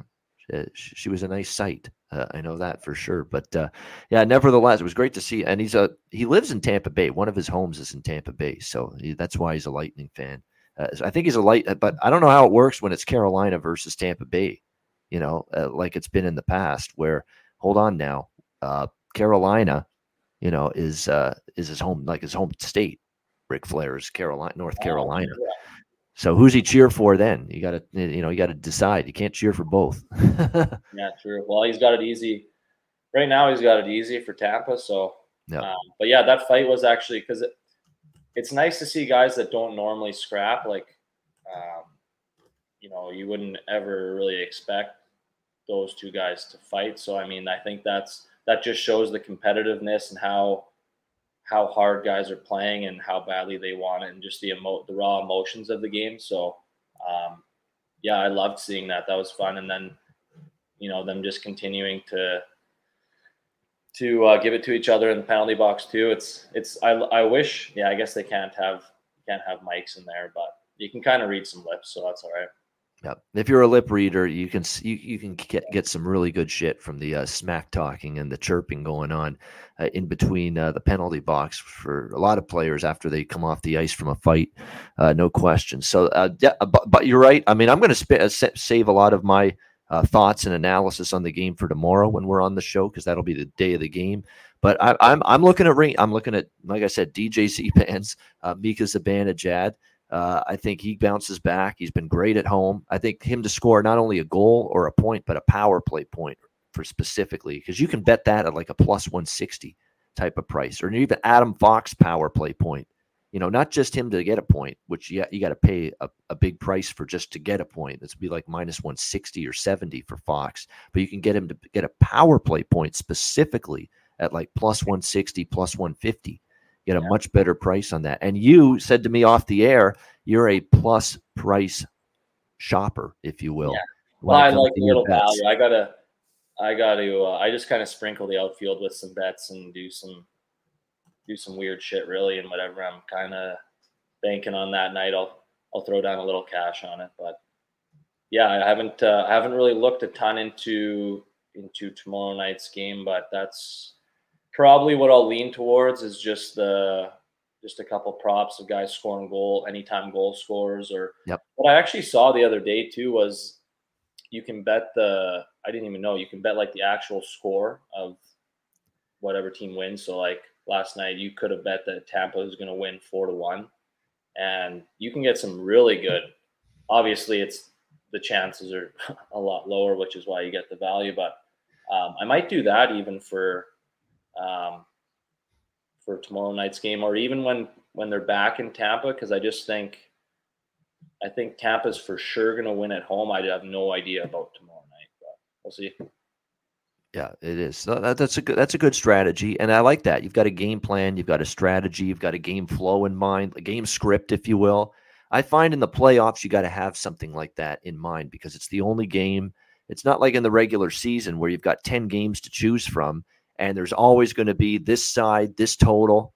she, she was a nice sight. Uh, I know that for sure, but uh, yeah, nevertheless, it was great to see. And he's a, he lives in Tampa Bay. One of his homes is in Tampa Bay. So he, that's why he's a Lightning fan. Uh, I think he's a light, but I don't know how it works when it's Carolina versus Tampa Bay, you know, uh, like it's been in the past where hold on now, uh, Carolina, you know, is, uh, is his home, like his home state, Ric Flair's Carolina, North Carolina. Oh, yeah. So who's he cheer for then? You got to, you know, you got to decide. You can't cheer for both. Yeah, true. Well, he's got it easy right now. He's got it easy for Tampa. So, yeah. Um, but yeah, that fight was actually because it, it's nice to see guys that don't normally scrap. Like, um, you know, you wouldn't ever really expect those two guys to fight. So, I mean, I think that's that just shows the competitiveness and how. how hard guys are playing and how badly they want it and just the emo- the raw emotions of the game. So, um, yeah, I loved seeing that. That was fun. And then, you know, them just continuing to, to uh, give it to each other in the penalty box too. It's, it's, I, I wish, yeah, I guess they can't have, can't have mics in there, but you can kind of read some lips. So that's all right. Yeah. If you're a lip reader, you can you, you can get, get some really good shit from the uh, smack talking and the chirping going on uh, in between uh, the penalty box for a lot of players after they come off the ice from a fight, uh, no question. So, uh, de- but, but you're right. I mean, I'm going to sp- uh, save a lot of my uh, thoughts and analysis on the game for tomorrow when we're on the show because that'll be the day of the game. But I, I'm I'm looking at ring. I'm looking at like I said, D J Z bands, uh, Mika Zibanejad. Uh, I think he bounces back. He's been great at home. I think him to score not only a goal or a point, but a power play point for specifically, because you can bet that at like a plus one sixty type of price, or even Adam Fox power play point, you know, not just him to get a point, which you, you got to pay a, a big price for just to get a point. That's be like minus one sixty or seventy for Fox, but you can get him to get a power play point specifically at like plus one sixty, plus one fifty. Get a yeah. much better price on that. And you said to me off the air, you're a plus price shopper, if you will. Yeah. Well, I like a little value. I gotta, I gotta, uh, I just kind of sprinkle the outfield with some bets and do some, do some weird shit really. And whatever I'm kind of banking on that night, I'll, I'll throw down a little cash on it. But yeah, I haven't, uh, I haven't really looked a ton into, into tomorrow night's game, but that's, probably what I'll lean towards is just the just a couple props of guys scoring goal anytime goal scores or yep. What I actually saw the other day too was you can bet the I didn't even know you can bet like the actual score of whatever team wins. So like last night you could have bet that Tampa was going to win four to one, and you can get some really good. Obviously, it's the chances are a lot lower, which is why you get the value. But um, I might do that even for um, for tomorrow night's game, or even when, when they're back in Tampa, because I just think I think Tampa's for sure going to win at home. I have no idea about tomorrow night, but we'll see. Yeah, it is. No, that, that's a good, that's a good strategy, and I like that. You've got a game plan, you've got a strategy, you've got a game flow in mind, a game script, if you will. I find in the playoffs you got to have something like that in mind because it's the only game. It's not like in the regular season where you've got ten games to choose from, and there's always going to be this side, this total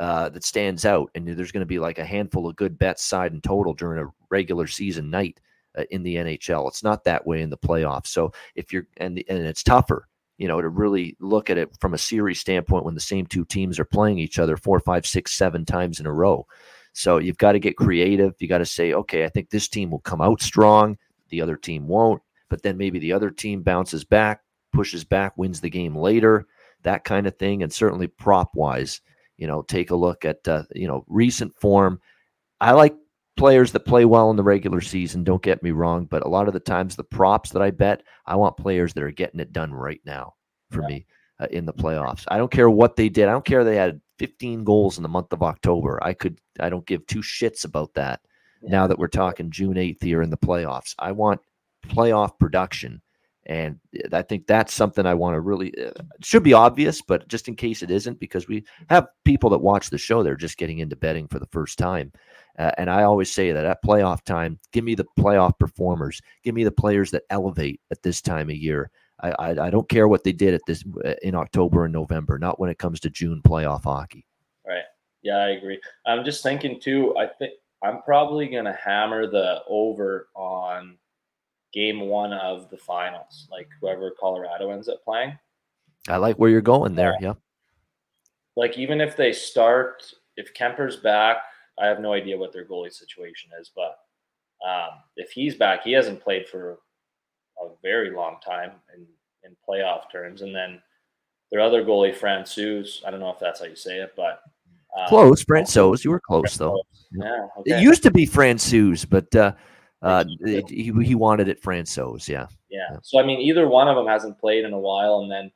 uh, that stands out, and there's going to be like a handful of good bets, side and total during a regular season night uh, in the N H L. It's not that way in the playoffs. So if you're and the, and it's tougher. You know, to really look at it from a series standpoint when the same two teams are playing each other four, five, six, seven times in a row. So you've got to get creative. You got to say, okay, I think this team will come out strong. The other team won't. But then maybe the other team bounces back, pushes back, wins the game later, that kind of thing. And certainly prop-wise, you know, take a look at, uh, you know, recent form. I like players that play well in the regular season, don't get me wrong, but a lot of the times the props that I bet, I want players that are getting it done right now for yeah. me uh, in the playoffs. I don't care what they did. I don't care they had fifteen goals in the month of October. I could, I don't give two shits about that yeah. now that we're talking June eighth here in the playoffs. I want playoff production, and I think that's something I want to really uh, – should be obvious, but just in case it isn't, because we have people that watch the show, they're just getting into betting for the first time. Uh, and I always say that at playoff time, give me the playoff performers. Give me the players that elevate at this time of year. I, I, I don't care what they did at this in October and November, not when it comes to June playoff hockey. Right. Yeah, I agree. I'm just thinking too, I think I'm probably going to hammer the over on game one of the finals, like whoever Colorado ends up playing. I like where you're going there. Yeah. yeah. Like even if they start, if Kemper's back, I have no idea what their goalie situation is, but um, if he's back, he hasn't played for a very long time in, in playoff terms. And then their other goalie, Francouz, I don't know if that's how you say it, but um, close. Francouz, you were close, Francouz. though. Yeah, okay. It used to be Francouz, but uh, uh, it, he he wanted it Francouz. Yeah. yeah, yeah. So I mean, either one of them hasn't played in a while, and then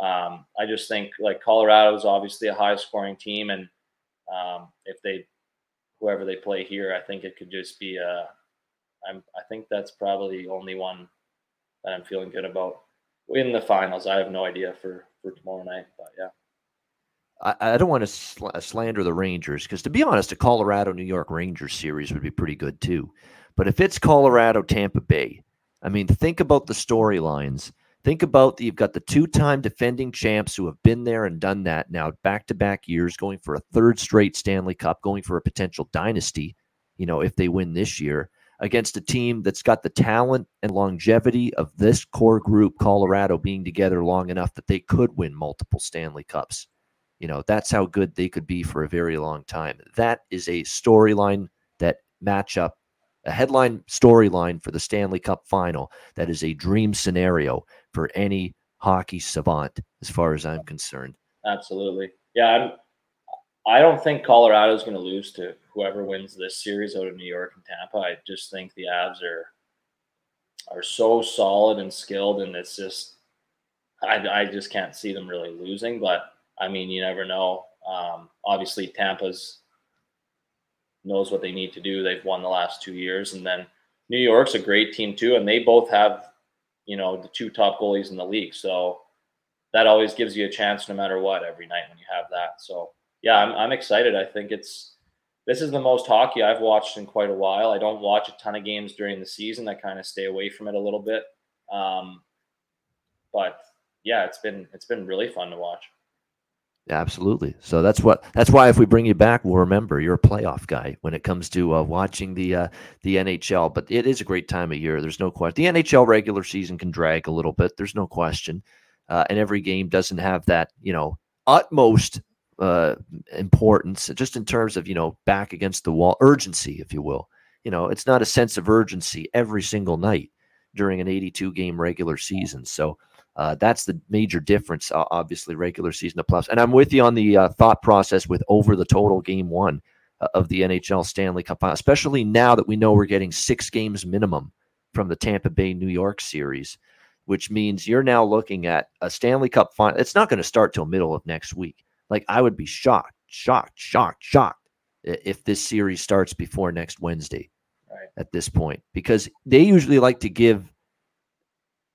um, I just think like Colorado is obviously a high-scoring team, and um, if they whoever they play here, I think it could just be a, I'm, I think that's probably the only one that I'm feeling good about in the finals. I have no idea for, for tomorrow night, but yeah. I, I don't want to sl- slander the Rangers because, to be honest, a Colorado-New York Rangers series would be pretty good too. But if it's Colorado-Tampa Bay, I mean, think about the storylines. Think about that you've got the two-time defending champs who have been there and done that now back-to-back years, going for a third straight Stanley Cup, going for a potential dynasty, you know, if they win this year, against a team that's got the talent and longevity of this core group, Colorado, being together long enough that they could win multiple Stanley Cups. You know, that's how good they could be for a very long time. That is a storyline, that matchup, a headline storyline for the Stanley Cup final. That is a dream scenario for any hockey savant, as far as I'm concerned. Absolutely. Yeah, I'm, I don't think Colorado is going to lose to whoever wins this series out of New York and Tampa. I just think the Avs are are so solid and skilled, and it's just I, I just can't see them really losing. But, I mean, you never know. Um, obviously, Tampa's knows what they need to do. They've won the last two years. And then New York's a great team too, and they both have – you know, the two top goalies in the league. So that always gives you a chance no matter what every night when you have that. So, yeah, I'm I'm excited. I think it's – this is the most hockey I've watched in quite a while. I don't watch a ton of games during the season. I kind of stay away from it a little bit. Um, but, yeah, it's been it's been really fun to watch. Yeah, absolutely. So that's what that's why if we bring you back, we'll remember you're a playoff guy when it comes to uh, watching the uh, the N H L. But it is a great time of year. There's no question. The N H L regular season can drag a little bit. There's no question. Uh, and every game doesn't have that, you know, utmost uh, importance just in terms of, you know, back against the wall urgency, if you will. You know, it's not a sense of urgency every single night during an eighty-two game regular season. So Uh, that's the major difference, uh, obviously, regular season to playoffs. And I'm with you on the uh, thought process with over the total game one uh, of the N H L Stanley Cup, especially now that we know we're getting six games minimum from the Tampa Bay, New York series, which means you're now looking at a Stanley Cup final. It's not going to start till middle of next week. Like, I would be shocked, shocked, shocked, shocked if this series starts before next Wednesday right. at this point, because they usually like to give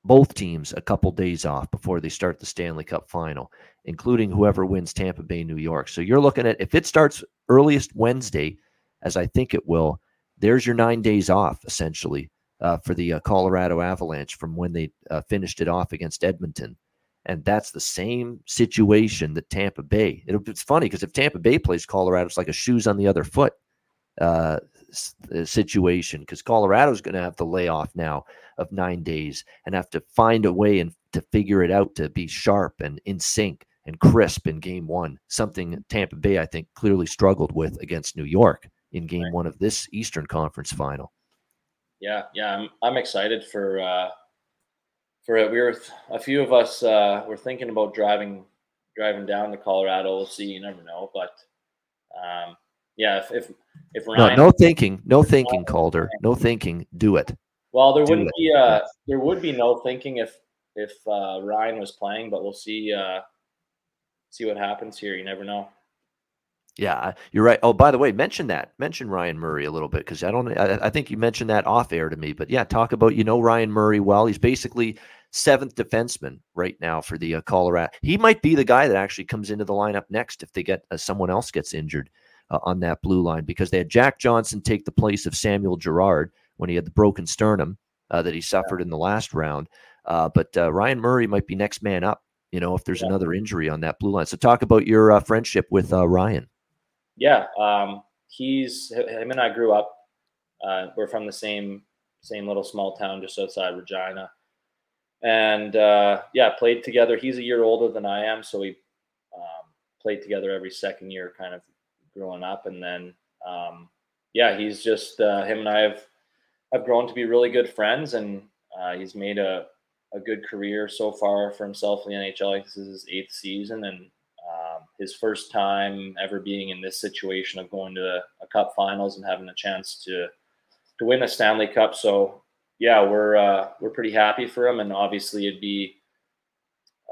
both teams a couple days off before they start the Stanley Cup final, including whoever wins Tampa Bay, New York. So you're looking at, if it starts earliest Wednesday, as I think it will, there's your nine days off, essentially, uh, for the uh, Colorado Avalanche from when they uh, finished it off against Edmonton. And that's the same situation that Tampa Bay. It'll, it's funny because if Tampa Bay plays Colorado, it's like a shoes on the other foot uh, situation, because Colorado's going to have the layoff now of nine days and have to find a way and to figure it out to be sharp and in sync and crisp in game one, something Tampa Bay, I think, clearly struggled with against New York in game right. one of this Eastern Conference final. Yeah. Yeah. I'm, I'm excited for, uh, for it. We were, a few of us, uh, were thinking about driving, driving down to Colorado. We'll see. You never know. But, um, yeah, if, if, if Ryan, no, no thinking, no thinking Calder, no thinking, do it. Well, there do wouldn't it. be, uh, there would be no thinking if, if, uh, Ryan was playing, but we'll see, uh, see what happens here. You never know. Yeah, you're right. Oh, by the way, mention that. Mention Ryan Murray a little bit, because I don't. I, I think you mentioned that off air to me. But yeah, talk about, you know, Ryan Murray well. He's basically seventh defenseman right now for the uh, Colorado. He might be the guy that actually comes into the lineup next if they get uh, someone else gets injured uh, on that blue line, because they had Jack Johnson take the place of Samuel Girard when he had the broken sternum uh, that he suffered yeah. in the last round. Uh, but uh, Ryan Murray might be next man up, you know, if there's yeah. another injury on that blue line. So talk about your uh, friendship with uh, Ryan. Yeah, um, he's him and I grew up. Uh, we're from the same same little small town just outside Regina, and uh, yeah, played together. He's a year older than I am, so we um, played together every second year, kind of growing up. And then um, yeah, he's just uh, him and I have have grown to be really good friends, and uh, he's made a a good career so far for himself in the N H L. This is his eighth season, and his first time ever being in this situation of going to a cup finals and having a chance to to win a Stanley Cup. So yeah, we're uh, we're pretty happy for him, and obviously it'd be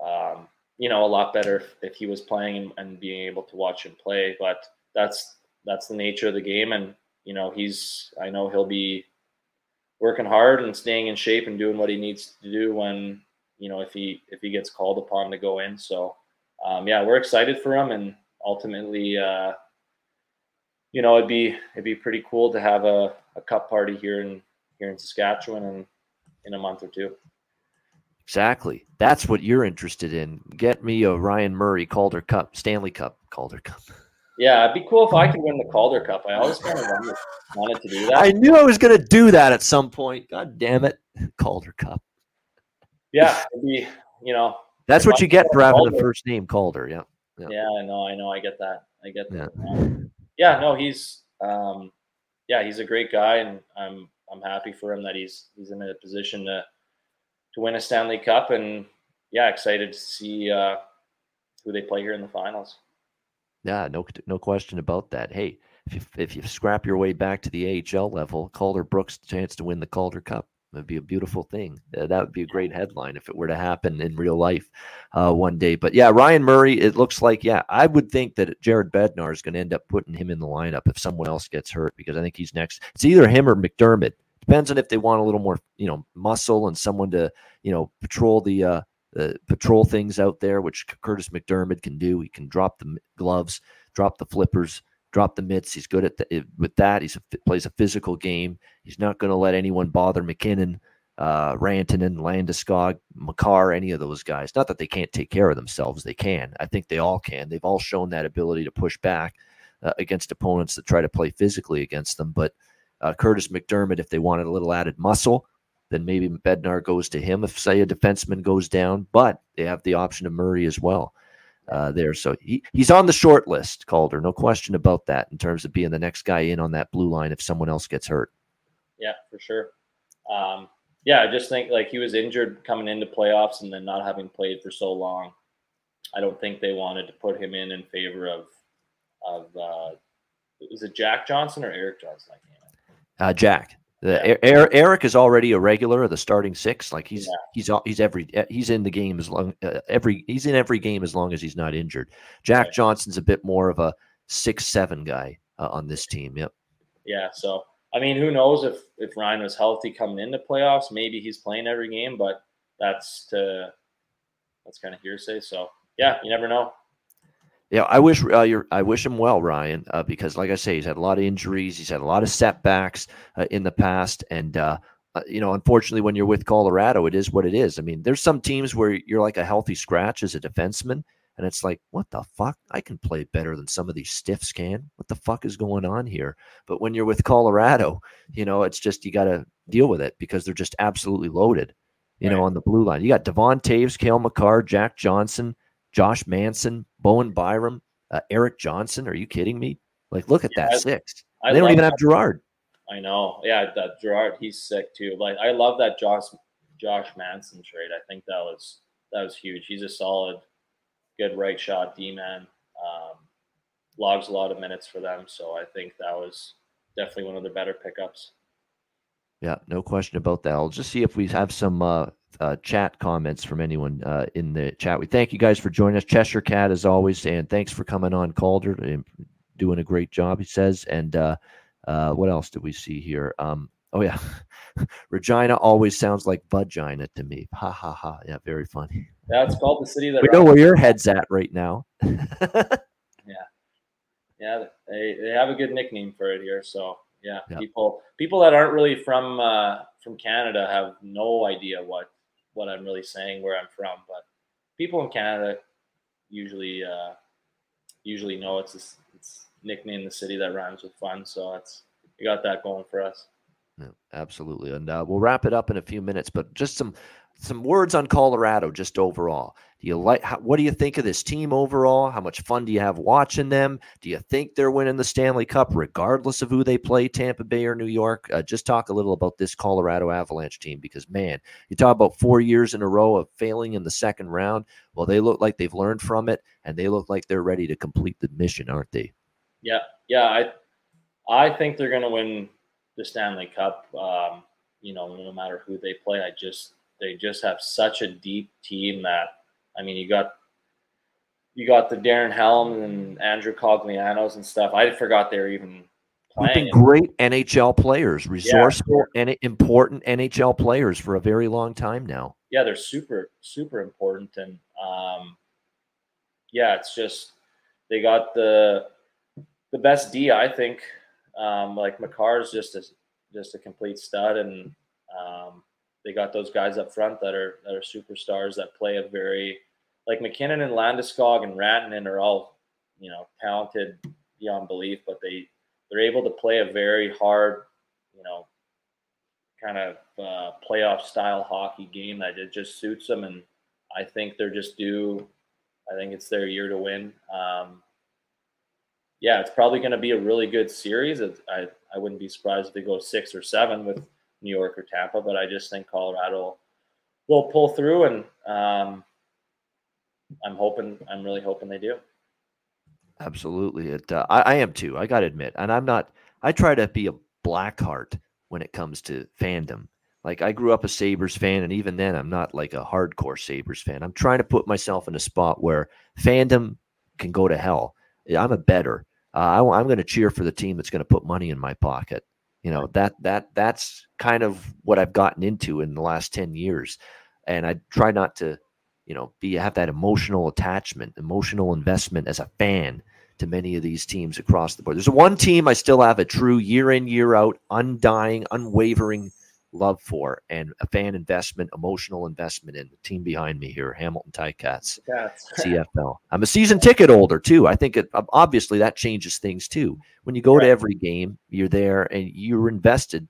um, you know, a lot better if, if he was playing and, and being able to watch him play. But that's that's the nature of the game, and you know, he's I know he'll be working hard and staying in shape and doing what he needs to do when, you know, if he if he gets called upon to go in. So. Um, yeah, we're excited for him, and ultimately, uh, you know, it'd be it'd be pretty cool to have a, a cup party here in here in Saskatchewan in, in a month or two. Exactly, that's what you're interested in. Get me a Ryan Murray Calder Cup, Stanley Cup, Calder Cup. Yeah, it'd be cool if I could win the Calder Cup. I always kind of wanted, wanted to do that. I knew I was going to do that at some point. God damn it, Calder Cup. Yeah, it'd be, you know. That's what you get for having Calder. The first name Calder, yeah. Yeah, yeah I know, I know, I get that. I get that. Yeah, um, yeah no, he's um, yeah, he's a great guy, and I'm I'm happy for him that he's he's in a position to to win a Stanley Cup, and yeah, excited to see uh, who they play here in the finals. Yeah, no no question about that. Hey, if you, if you scrap your way back to the A H L level, Calder Brooks chance to win the Calder Cup. It'd be a beautiful thing. Uh, that would be a great headline if it were to happen in real life uh, one day. But yeah, Ryan Murray, it looks like, yeah, I would think that Jared Bednar is going to end up putting him in the lineup if someone else gets hurt, because I think he's next. It's either him or McDermott. Depends on if they want a little more, you know, muscle and someone to, you know, patrol the, uh, the patrol things out there, which Curtis McDermott can do. He can drop the gloves, drop the flippers, drop the mitts. He's good at the, with that. He plays a physical game. He's not going to let anyone bother McKinnon, uh, Rantanen, Landeskog, Makar, any of those guys. Not that they can't take care of themselves. They can. I think they all can. They've all shown that ability to push back uh, against opponents that try to play physically against them. But uh, Curtis McDermott, if they wanted a little added muscle, then maybe Bednar goes to him if, say, a defenseman goes down. But they have the option of Murray as well. Uh, there. So he, he's on the short list, Calder. No question about that in terms of being the next guy in on that blue line if someone else gets hurt. Yeah, for sure. Um, yeah, I just think like he was injured coming into playoffs and then not having played for so long. I don't think they wanted to put him in in favor of, of uh, was it Jack Johnson or Eric Johnson? I can't remember. Uh, Jack. The, yeah. Eric, Eric is already a regular of the starting six. Like he's yeah. he's he's every he's in the game as long uh, every he's in every game as long as he's not injured. Jack right. Johnson's a bit more of a six seven guy uh, on this team. Yep. Yeah. So I mean, who knows if if Ryan was healthy coming into playoffs? Maybe he's playing every game, but that's to that's kind of hearsay. So yeah, you never know. Yeah, I wish uh, you're, I wish him well, Ryan, uh, because like I say, he's had a lot of injuries. He's had a lot of setbacks uh, in the past. And, uh, you know, unfortunately, when you're with Colorado, it is what it is. I mean, there's some teams where you're like a healthy scratch as a defenseman. And it's like, what the fuck? I can play better than some of these stiffs can. What the fuck is going on here? But when you're with Colorado, you know, it's just you got to deal with it because they're just absolutely loaded, you right. know, on the blue line. You got Devon Taves, Cale Makar, Jack Johnson, Josh Manson, Bowen Byram, uh, Eric Johnson. Are you kidding me? Like, look at yeah, that I, six. I they don't even that. have Gerard. I know. Yeah, that Gerard, he's sick too. Like, I love that Josh Josh Manson trade. I think that was that was huge. He's a solid, good right shot D-man. Um, logs a lot of minutes for them, so I think that was definitely one of the better pickups. Yeah, no question about that. I'll just see if we have some uh, uh, chat comments from anyone uh, in the chat. We thank you guys for joining us. Cheshire Cat, as always, and thanks for coming on, Calder. Doing a great job, he says. And uh, uh, what else did we see here? Um, oh, yeah. Regina always sounds like vagina to me. Ha, ha, ha. Yeah, very funny. Yeah, it's called the city that... We know where your head's at right now. yeah. Yeah, they, they have a good nickname for it here, so... Yeah, yep. people people that aren't really from uh, from Canada have no idea what, what I'm really saying, where I'm from. But people in Canada usually uh, usually know it's a, it's nicknamed the city that rhymes with fun. So it's we got that going for us. Yeah, absolutely, and uh, we'll wrap it up in a few minutes. But just some some words on Colorado, just overall. Do you like? How, what do you think of this team overall? How much fun do you have watching them? Do you think they're winning the Stanley Cup, regardless of who they play, Tampa Bay or New York? Uh, just talk a little about this Colorado Avalanche team because, man, you talk about four years in a row of failing in the second round. Well, they look like they've learned from it, and they look like they're ready to complete the mission, aren't they? Yeah, yeah. I, I think they're going to win the Stanley Cup. Um, you know, no matter who they play, I just they just have such a deep team that. I mean, you got you got the Darren Helm and Andrew Coglianos and stuff. I forgot they were even playing. We've been great N H L players, resourceful yeah. and important N H L players for a very long time now. Yeah, they're super, super important. And, um, yeah, it's just they got the the best D, I think. Um, like, Makar's just a, just a complete stud, and um, they got those guys up front that are that are superstars that play a very – Like McKinnon and Landeskog and Rantanen are all, you know, talented beyond belief, but they they're able to play a very hard, you know, kind of uh, playoff style hockey game that it just suits them. And I think they're just due. I think it's their year to win. Um, yeah, it's probably going to be a really good series. It, I I wouldn't be surprised if they go six or seven with New York or Tampa, but I just think Colorado will pull through and. Um, I'm hoping, I'm really hoping they do. Absolutely. It, uh, I, I am too. I got to admit, and I'm not, I try to be a blackheart when it comes to fandom. Like I grew up a Sabres fan. And even then I'm not like a hardcore Sabres fan. I'm trying to put myself in a spot where fandom can go to hell. I'm a bettor. Uh, I, I'm going to cheer for the team that's going to put money in my pocket. You know, that, that, that's kind of what I've gotten into in the last ten years. And I try not to, you know, be have that emotional attachment, emotional investment as a fan to many of these teams across the board. There's one team I still have a true year in, year out, undying, unwavering love for, and a fan investment, emotional investment in the team behind me here, Hamilton Ticats, C F L. I'm a season ticket holder too. I think it, obviously that changes things too. When you go right. to every game, you're there and you're invested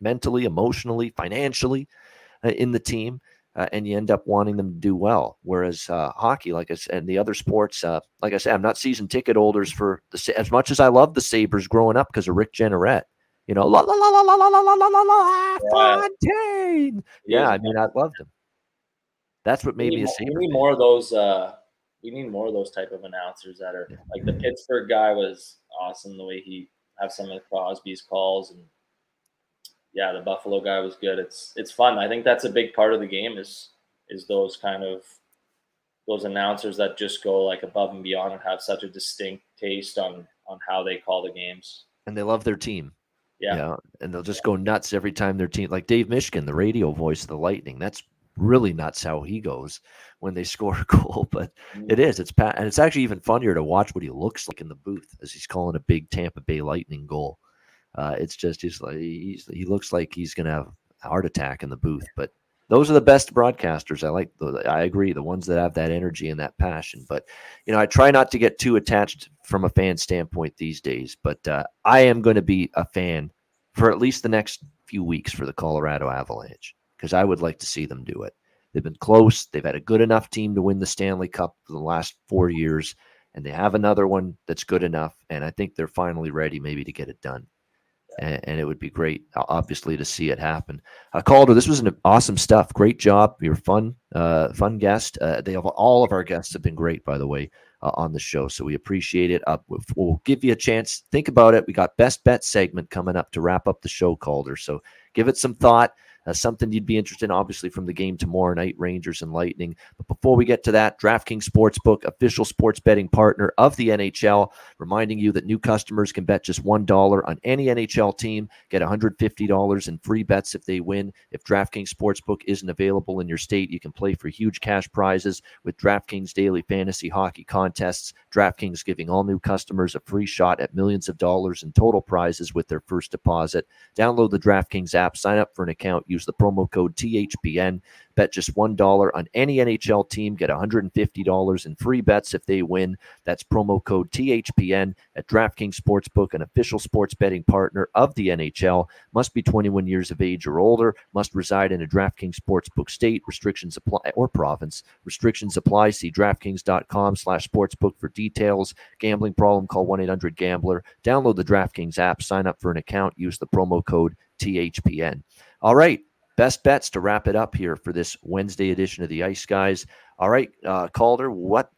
mentally, emotionally, financially uh, in the team. Uh, and you end up wanting them to do well. Whereas uh, hockey, like I said, and the other sports, uh, like I said, I'm not season ticket holders for the as much as I love the Sabres growing up because of Rick Jenneret. You know, la la la la la la la la la la Fontaine. Yeah, I mean, I loved him. That's what made me a Sabre. We need more of those. Uh, we need more of those type of announcers that are like the Pittsburgh guy was awesome the way he have some of Crosby's calls and yeah, the Buffalo guy was good. It's it's fun. I think that's a big part of the game is is those kind of those announcers that just go like above and beyond and have such a distinct taste on on how they call the games. And they love their team. Yeah. You know, and they'll just yeah. go nuts every time their team, like Dave Michigan, the radio voice of the Lightning. That's really nuts how he goes when they score a goal, but mm. it is, it's pa- and it's actually even funnier to watch what he looks like in the booth as he's calling a big Tampa Bay Lightning goal. Uh, it's just, he's like, he's, he looks like he's going to have a heart attack in the booth, but those are the best broadcasters. I like, I agree. The ones that have that energy and that passion, but you know, I try not to get too attached from a fan standpoint these days, but uh, I am going to be a fan for at least the next few weeks for the Colorado Avalanche, because I would like to see them do it. They've been close. They've had a good enough team to win the Stanley Cup for the last four years, and they have another one that's good enough, and I think they're finally ready maybe to get it done, and, and it would be great, obviously, to see it happen. Uh, Calder, this was an awesome stuff. Great job. You're a fun, uh, fun guest. Uh, they have, all of our guests have been great, by the way, uh, on the show, so we appreciate it. Uh, we'll give you a chance. Think about it. We got Best Bet segment coming up to wrap up the show, Calder, so give it some thought. Uh, something you'd be interested in, obviously, from the game tomorrow night, Rangers and Lightning. But before we get to that, DraftKings Sportsbook, official sports betting partner of the N H L, reminding you that new customers can bet just one dollar on any N H L team, get one hundred fifty dollars in free bets if they win. If DraftKings Sportsbook isn't available in your state, you can play for huge cash prizes with DraftKings Daily Fantasy Hockey Contests. DraftKings giving all new customers a free shot at millions of dollars in total prizes with their first deposit. Download the DraftKings app, sign up for an account, use the promo code T H P N. Bet just one dollar on any N H L team. Get one hundred fifty dollars in free bets if they win. That's promo code T H P N at DraftKings Sportsbook, an official sports betting partner of the N H L. Must be twenty-one years of age or older. Must reside in a DraftKings Sportsbook state. Restrictions apply, or province. Restrictions apply. See DraftKings.com slash sportsbook for details. Gambling problem? Call one eight hundred gambler. Download the DraftKings app. Sign up for an account. Use the promo code T H P N. All right, best bets to wrap it up here for this Wednesday edition of the Ice Guys. All right, uh, Calder, what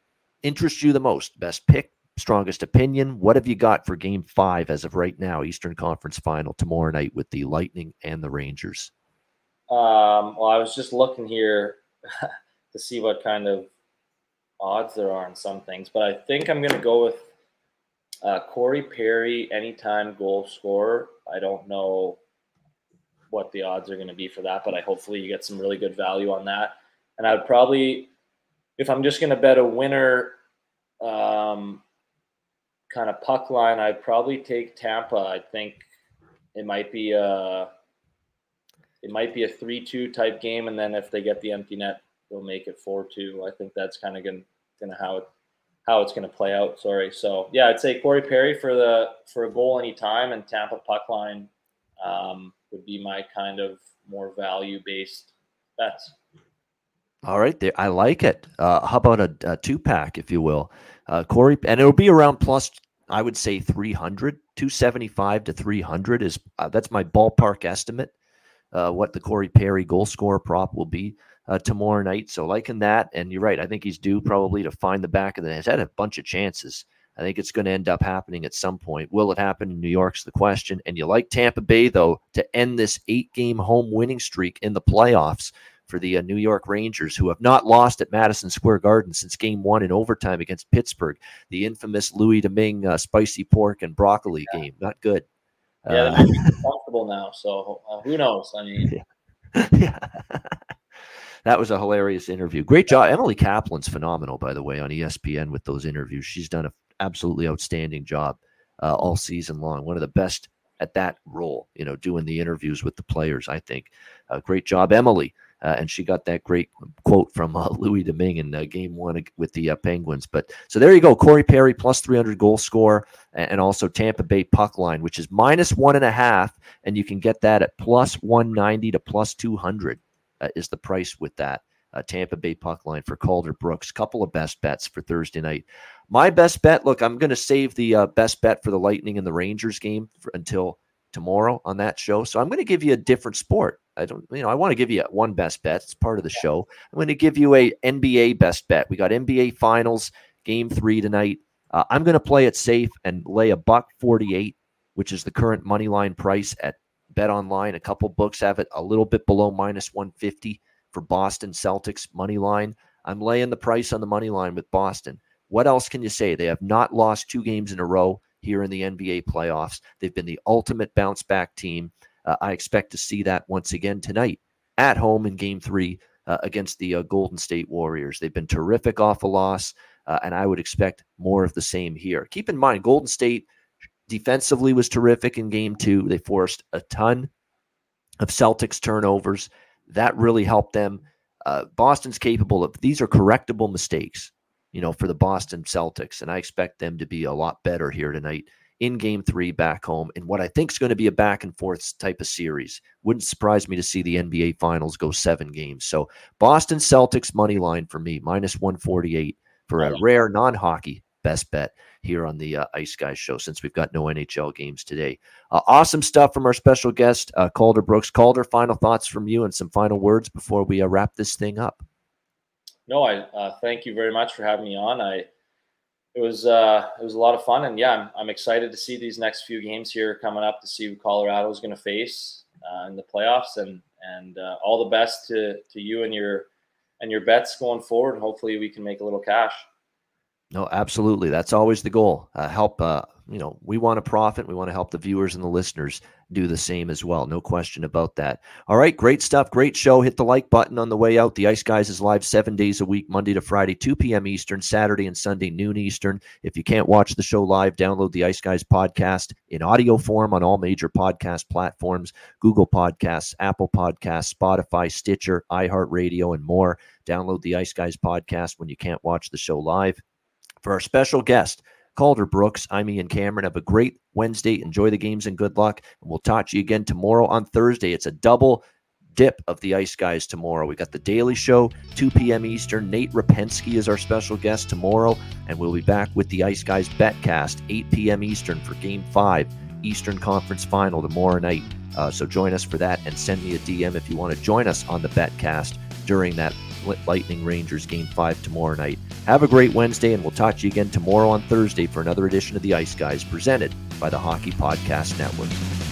interests you the most? Best pick, strongest opinion? What have you got for Game five as of right now, Eastern Conference Final tomorrow night with the Lightning and the Rangers? Um, well, I was just looking here to see what kind of odds there are on some things, but I think I'm going to go with uh, Corey Perry, anytime goal scorer. I don't know what the odds are going to be for that, but I hopefully you get some really good value on that. And I would probably, if I'm just going to bet a winner um, kind of puck line, I'd probably take Tampa. I think it might be a, it might be a three two type game. And then if they get the empty net, they'll make it four two. I think that's kind of going to how it, how it's going to play out. Sorry. So yeah, I'd say Corey Perry for the, for a goal anytime, and Tampa puck line, um, would be my kind of more value-based bets. All right, there. I like it. Uh, how about a, a two-pack, if you will? Uh, Corey, and it'll be around plus, I would say, three hundred. two seventy-five to three hundred is uh, that's my ballpark estimate, uh, what the Corey Perry goal scorer prop will be uh, tomorrow night. So liking that, and you're right. I think he's due probably to find the back of the net. He's had a bunch of chances. I think it's going to end up happening at some point. Will it happen in New York's the question. And you like Tampa Bay, though, to end this eight-game home winning streak in the playoffs for the uh, New York Rangers, who have not lost at Madison Square Garden since game one in overtime against Pittsburgh, the infamous Louis Domingue uh, spicy pork and broccoli yeah. game. Not good. Yeah, they're comfortable now, so uh, who knows? I mean, yeah. yeah. That was a hilarious interview. Great job. Emily Kaplan's phenomenal, by the way, on E S P N with those interviews. She's done a absolutely outstanding job uh, all season long. One of the best at that role, you know, doing the interviews with the players, I think. Uh, great job, Emily. Uh, and she got that great quote from uh, Louis Domingue in uh, game one with the uh, Penguins. But so there you go. Corey Perry plus three hundred goal score, and also Tampa Bay puck line, which is minus one and a half. And you can get that at plus one ninety to plus two hundred uh, is the price with that. Uh, Tampa Bay puck line for Calder Brooks. Couple of best bets for Thursday night. My best bet, look, I'm going to save the uh, best bet for the Lightning and the Rangers game for, until tomorrow on that show. So I'm going to give you a different sport. I don't, you know, I want to give you one best bet. It's part of the show. I'm going to give you a N B A best bet. We got N B A Finals game three tonight. Uh, I'm going to play it safe and lay a buck forty-eight, which is the current money line price at Bet Online. A couple books have it a little bit below minus one fifty for Boston Celtics money line. I'm laying the price on the money line with Boston. What else can you say? They have not lost two games in a row here in the N B A playoffs. They've been the ultimate bounce back team. Uh, I expect to see that once again tonight at home in game three uh, against the uh, Golden State Warriors. They've been terrific off a loss, uh, and I would expect more of the same here. Keep in mind, Golden State defensively was terrific in game two. They forced a ton of Celtics turnovers. That really helped them. Uh, Boston's capable of, these are correctable mistakes, you know, for the Boston Celtics. And I expect them to be a lot better here tonight in game three back home in what I think is going to be a back and forth type of series. Wouldn't surprise me to see the N B A finals go seven games. So Boston Celtics money line for me, minus one forty-eight for a rare non-hockey best bet here on the uh, Ice Guys show, since we've got no N H L games today. Uh, awesome stuff from our special guest, uh, Calder Brooks. Calder, final thoughts from you and some final words before we uh, wrap this thing up. No, I uh, thank you very much for having me on. I it was uh, it was a lot of fun, and yeah, I'm, I'm excited to see these next few games here coming up to see who Colorado is going to face uh, in the playoffs, and and uh, all the best to to you and your and your bets going forward. Hopefully, we can make a little cash. No, absolutely. That's always the goal. Uh, help, uh, you know, we want to profit. We want to help the viewers and the listeners do the same as well. No question about that. All right. Great stuff. Great show. Hit the like button on the way out. The Ice Guys is live seven days a week, Monday to Friday, two p.m. Eastern, Saturday and Sunday, noon Eastern. If you can't watch the show live, download the Ice Guys podcast in audio form on all major podcast platforms, Google Podcasts, Apple Podcasts, Spotify, Stitcher, iHeartRadio, and more. Download the Ice Guys podcast when you can't watch the show live. For our special guest, Calder Brooks, I'm Ian Cameron. Have a great Wednesday. Enjoy the games and good luck. And we'll talk to you again tomorrow on Thursday. It's a double dip of the Ice Guys tomorrow. We got the Daily Show, two p.m. Eastern. Nate Rapensky is our special guest tomorrow. And we'll be back with the Ice Guys Betcast, eight p.m. Eastern for Game five, Eastern Conference Final tomorrow night. Uh, so join us for that, and send me a D M if you want to join us on the Betcast during that Lightning Rangers Game five tomorrow night. Have a great Wednesday, and we'll talk to you again tomorrow on Thursday for another edition of the Ice Guys presented by the Hockey Podcast Network.